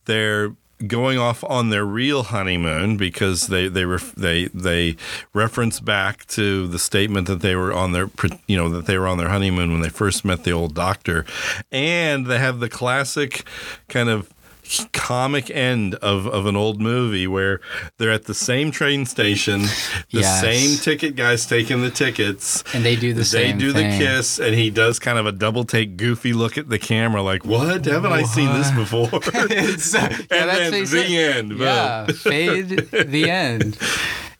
They're going off on their real honeymoon because they they ref, they they reference back to the statement that they were on their you know that they were on their honeymoon when they first met the old doctor, and they have the classic kind of comic end of, of an old movie where they're at the same train station, the yes. same ticket guy's taking the tickets. And they do the they same They do thing. the kiss, and he does kind of a double-take goofy look at the camera like, what? Haven't what? I seen this before? It's, uh, and yeah, that's then the said. end. Yeah, but. fade the end.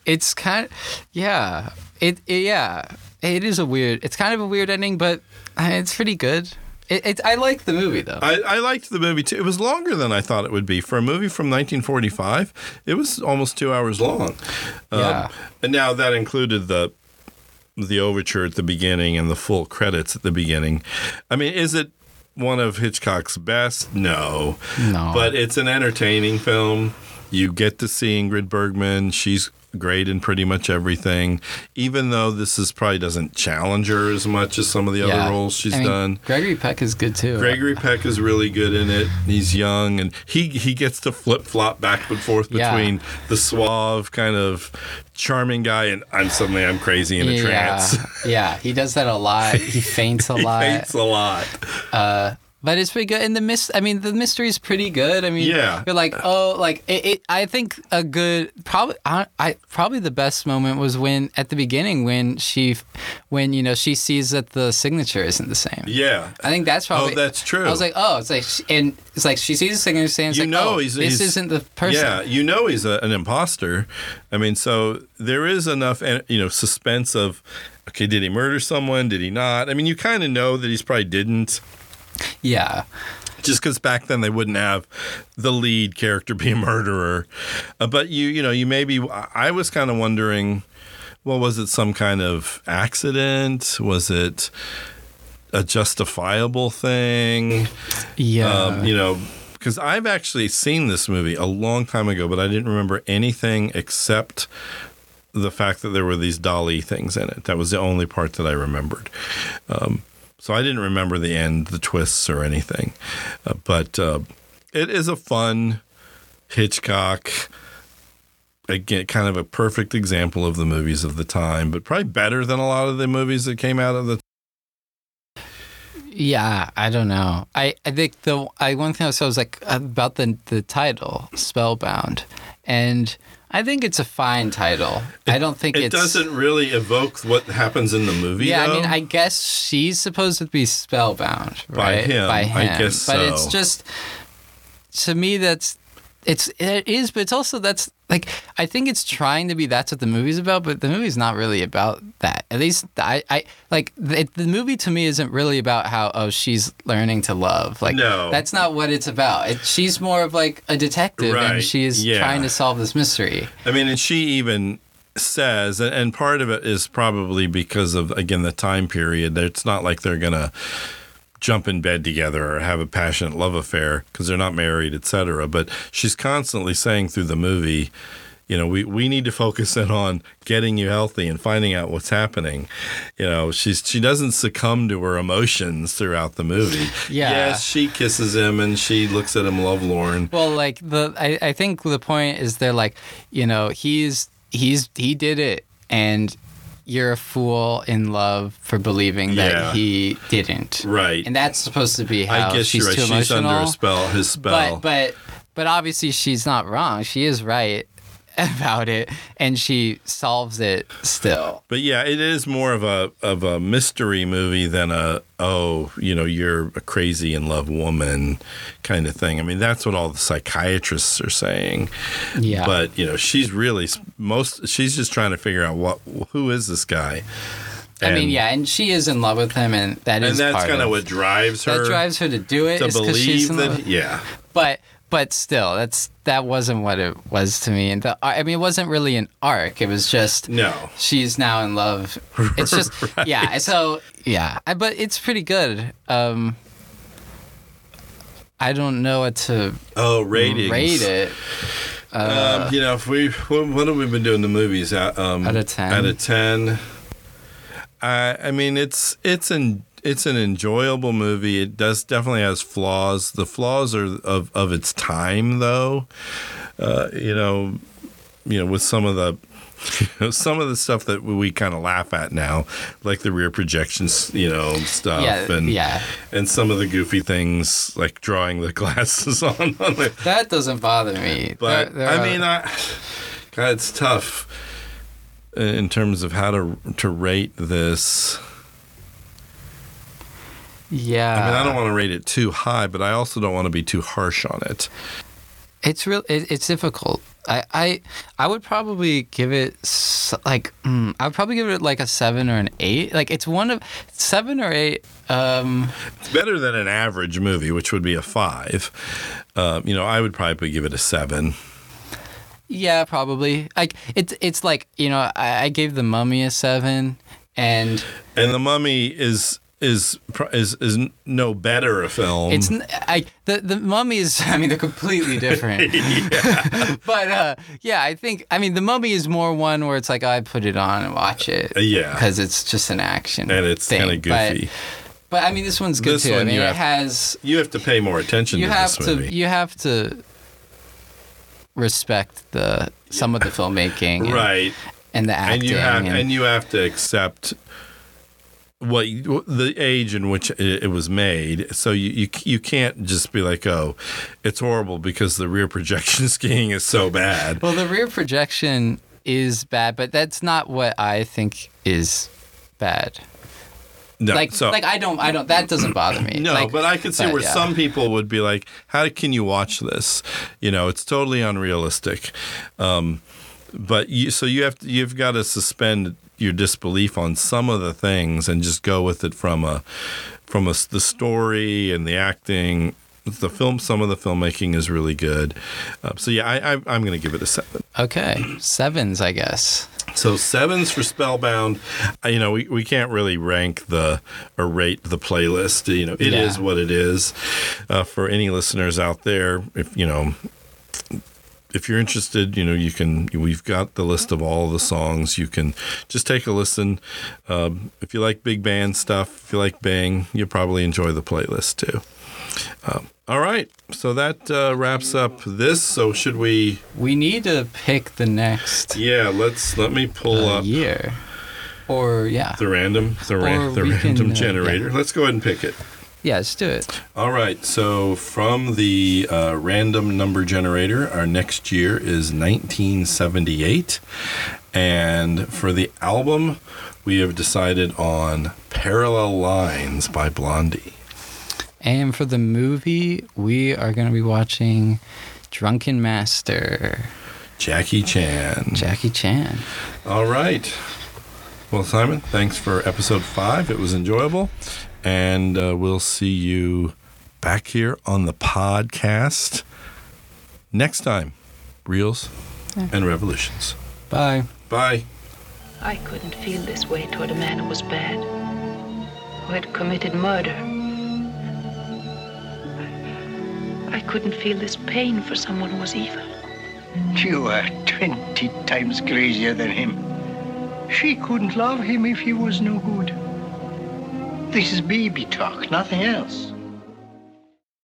It's kind of, yeah. It, it, yeah. It is a weird, it's kind of a weird ending, but it's pretty good. It, it, I liked the movie, though. I, I liked the movie, too. It was longer than I thought it would be. For a movie from nineteen forty-five, it was almost two hours long. Um, yeah. And now that included the the overture at the beginning and the full credits at the beginning. I mean, is it one of Hitchcock's best? No. No. But it's an entertaining film. You get to see Ingrid Bergman. She's great in pretty much everything, even though this is probably doesn't challenge her as much as some of the yeah. other roles she's I mean, done. Gregory Peck is good too. Gregory Peck is really good in it. He's young, and he he gets to flip flop back and forth between yeah. the suave kind of charming guy and I'm suddenly I'm crazy in a yeah. trance. Yeah, he does that a lot. He faints a he lot. He faints a lot. Uh, But it's pretty good, and the mys- I mean, the mystery is pretty good. I mean, yeah. you're like, oh, like it, it. I think a good, probably, I, I probably the best moment was when at the beginning when she, when you know she sees that the signature isn't the same. Yeah, I think that's probably. Oh, that's true. I was like, oh, it's like, she, and it's like she sees the signature and it's you like, know, oh, he's, this he's, isn't the person. Yeah, you know, he's a, an imposter. I mean, so there is enough, you know, suspense of, okay, did he murder someone? Did he not? I mean, you kind of know that he's probably didn't. Yeah. Just because back then they wouldn't have the lead character be a murderer. Uh, but, you you know, you maybe... I was kind of wondering, well, was it some kind of accident? Was it a justifiable thing? Yeah. Um, you know, because I've actually seen this movie a long time ago, but I didn't remember anything except the fact that there were these Dali things in it. That was the only part that I remembered. Um So I didn't remember the end, the twists or anything. Uh, but uh, it is a fun Hitchcock, again, kind of a perfect example of the movies of the time, but probably better than a lot of the movies that came out of the Yeah, I don't know. I, I think the I one thing I was, I was like about the the title, Spellbound. And I think it's a fine title. It, I don't think it it's... It doesn't really evoke what happens in the movie, Yeah, though. I mean, I guess she's supposed to be spellbound, right? By him, By him. I guess but so. But it's just... To me, that's... It's, it is, but it's also that's... Like, I think it's trying to be that's what the movie's about, but the movie's not really about that. At least I, I like the, the movie to me isn't really about how oh she's learning to love. Like no. that's not what it's about. It, she's more of like a detective, right. and she's yeah. trying to solve this mystery. I mean, and she even says, and part of it is probably because of again the time period. It's not like they're gonna jump in bed together or have a passionate love affair because they're not married, et cetera. But she's constantly saying through the movie, you know, we, we need to focus in on getting you healthy and finding out what's happening. You know, she's she doesn't succumb to her emotions throughout the movie. Yeah. Yes, she kisses him and she looks at him lovelorn. Well, like, the I, I think the point is they're like, you know, he's he's he did it and you're a fool in love for believing that yeah. he didn't. Right. And that's supposed to be how I guess she's you're right. too emotional. She's under a spell, his spell. But, but but obviously she's not wrong. She is right about it, and she solves it still. But yeah, it is more of a of a mystery movie than a, oh, you know, you're a crazy in love woman kind of thing. I mean, that's what all the psychiatrists are saying. Yeah. But, you know, she's really most she's just trying to figure out what who is this guy. And, I mean, yeah, and she is in love with him, and that is and that's kind of what drives her. That drives her to do it. To is believe she's in that, love. yeah. But but still, that's that wasn't what it was to me. And the, I mean, it wasn't really an arc. It was just no. She's now in love. It's just right. yeah. So yeah, I, but it's pretty good. Um, I don't know what to oh ratings rate it. Uh, um, you know, if we what, what have we been doing the movies at um, out of ten out of ten. I, I mean, it's it's an it's an enjoyable movie. It does definitely has flaws. The flaws are of, of its time, though. Uh, you know, you know, with some of the You know, some of the stuff that we kind of laugh at now, like the rear projections, you know, stuff, yeah, and yeah. and some of the goofy things like drawing the glasses on. on the, that doesn't bother me. But there, there I are... mean, I, God, it's tough in terms of how to to rate this. Yeah, I mean, I don't want to rate it too high, but I also don't want to be too harsh on it. It's real. It, it's difficult. I, I I would probably give it like mm, I would probably give it like a seven or an eight. Like it's one of seven or eight. Um, it's better than an average movie, which would be a five. Uh, you know, I would probably give it a seven. Yeah, probably. Like it's it's like you know I, I gave The Mummy a seven, and and The Mummy is. Is is is no better a film? It's I the the Mummy is I mean they're completely different. yeah. But uh, yeah, I think I mean The Mummy is more one where it's like oh, I put it on and watch it. Yeah, because it's just an action and it's kind of goofy. But, but I mean this one's good this too. One I mean it have, has you have to pay more attention. You to have this movie. to you have to respect the some of the filmmaking, right? And, and the acting, and you have and, and you have to accept. What the age in which it was made, so you, you you can't just be like, oh, it's horrible because the rear projection skiing is so bad. Well, the rear projection is bad, but that's not what I think is bad. No, like, so, like I don't, I don't. That doesn't bother me. No, like, but I could see but, where yeah. some people would be like, how can you watch this? You know, it's totally unrealistic. Um, but you, so you have to, you've got to suspend your disbelief on some of the things and just go with it from a from a, the story and the acting. The film, some of the filmmaking is really good. Uh, so yeah, I, I, I'm going to give it a seven. Okay, sevens, I guess. So sevens for Spellbound. You know, we, we can't really rank the or rate the playlist. You know, it yeah. is what it is. Uh, for any listeners out there, if you know. If you're interested, you know, you can, we've got the list of all the songs. You can just take a listen. Um, if you like big band stuff, if you like Bing, you'll probably enjoy the playlist too. Um, all right. So that uh, wraps up this. So should we? We need to pick the next. Yeah. Let's, let me pull uh, up. Year. Or, yeah. The random, the, ra- the random can, generator. Uh, yeah. Let's go ahead and pick it. Yeah, let's do it. All right. So from the uh, random number generator, our next year is nineteen seventy-eight. And for the album, we have decided on Parallel Lines by Blondie. And for the movie, we are going to be watching Drunken Master. Jackie Chan. Jackie Chan. All right. Well, Simon, thanks for episode five. It was enjoyable. And uh, we'll see you back here on the podcast next time. Reels yeah. and Revolutions. Bye. Bye. I couldn't feel this way toward a man who was bad, who had committed murder. I couldn't feel this pain for someone who was evil. You are twenty times crazier than him. She couldn't love him if he was no good. This is baby talk, nothing else.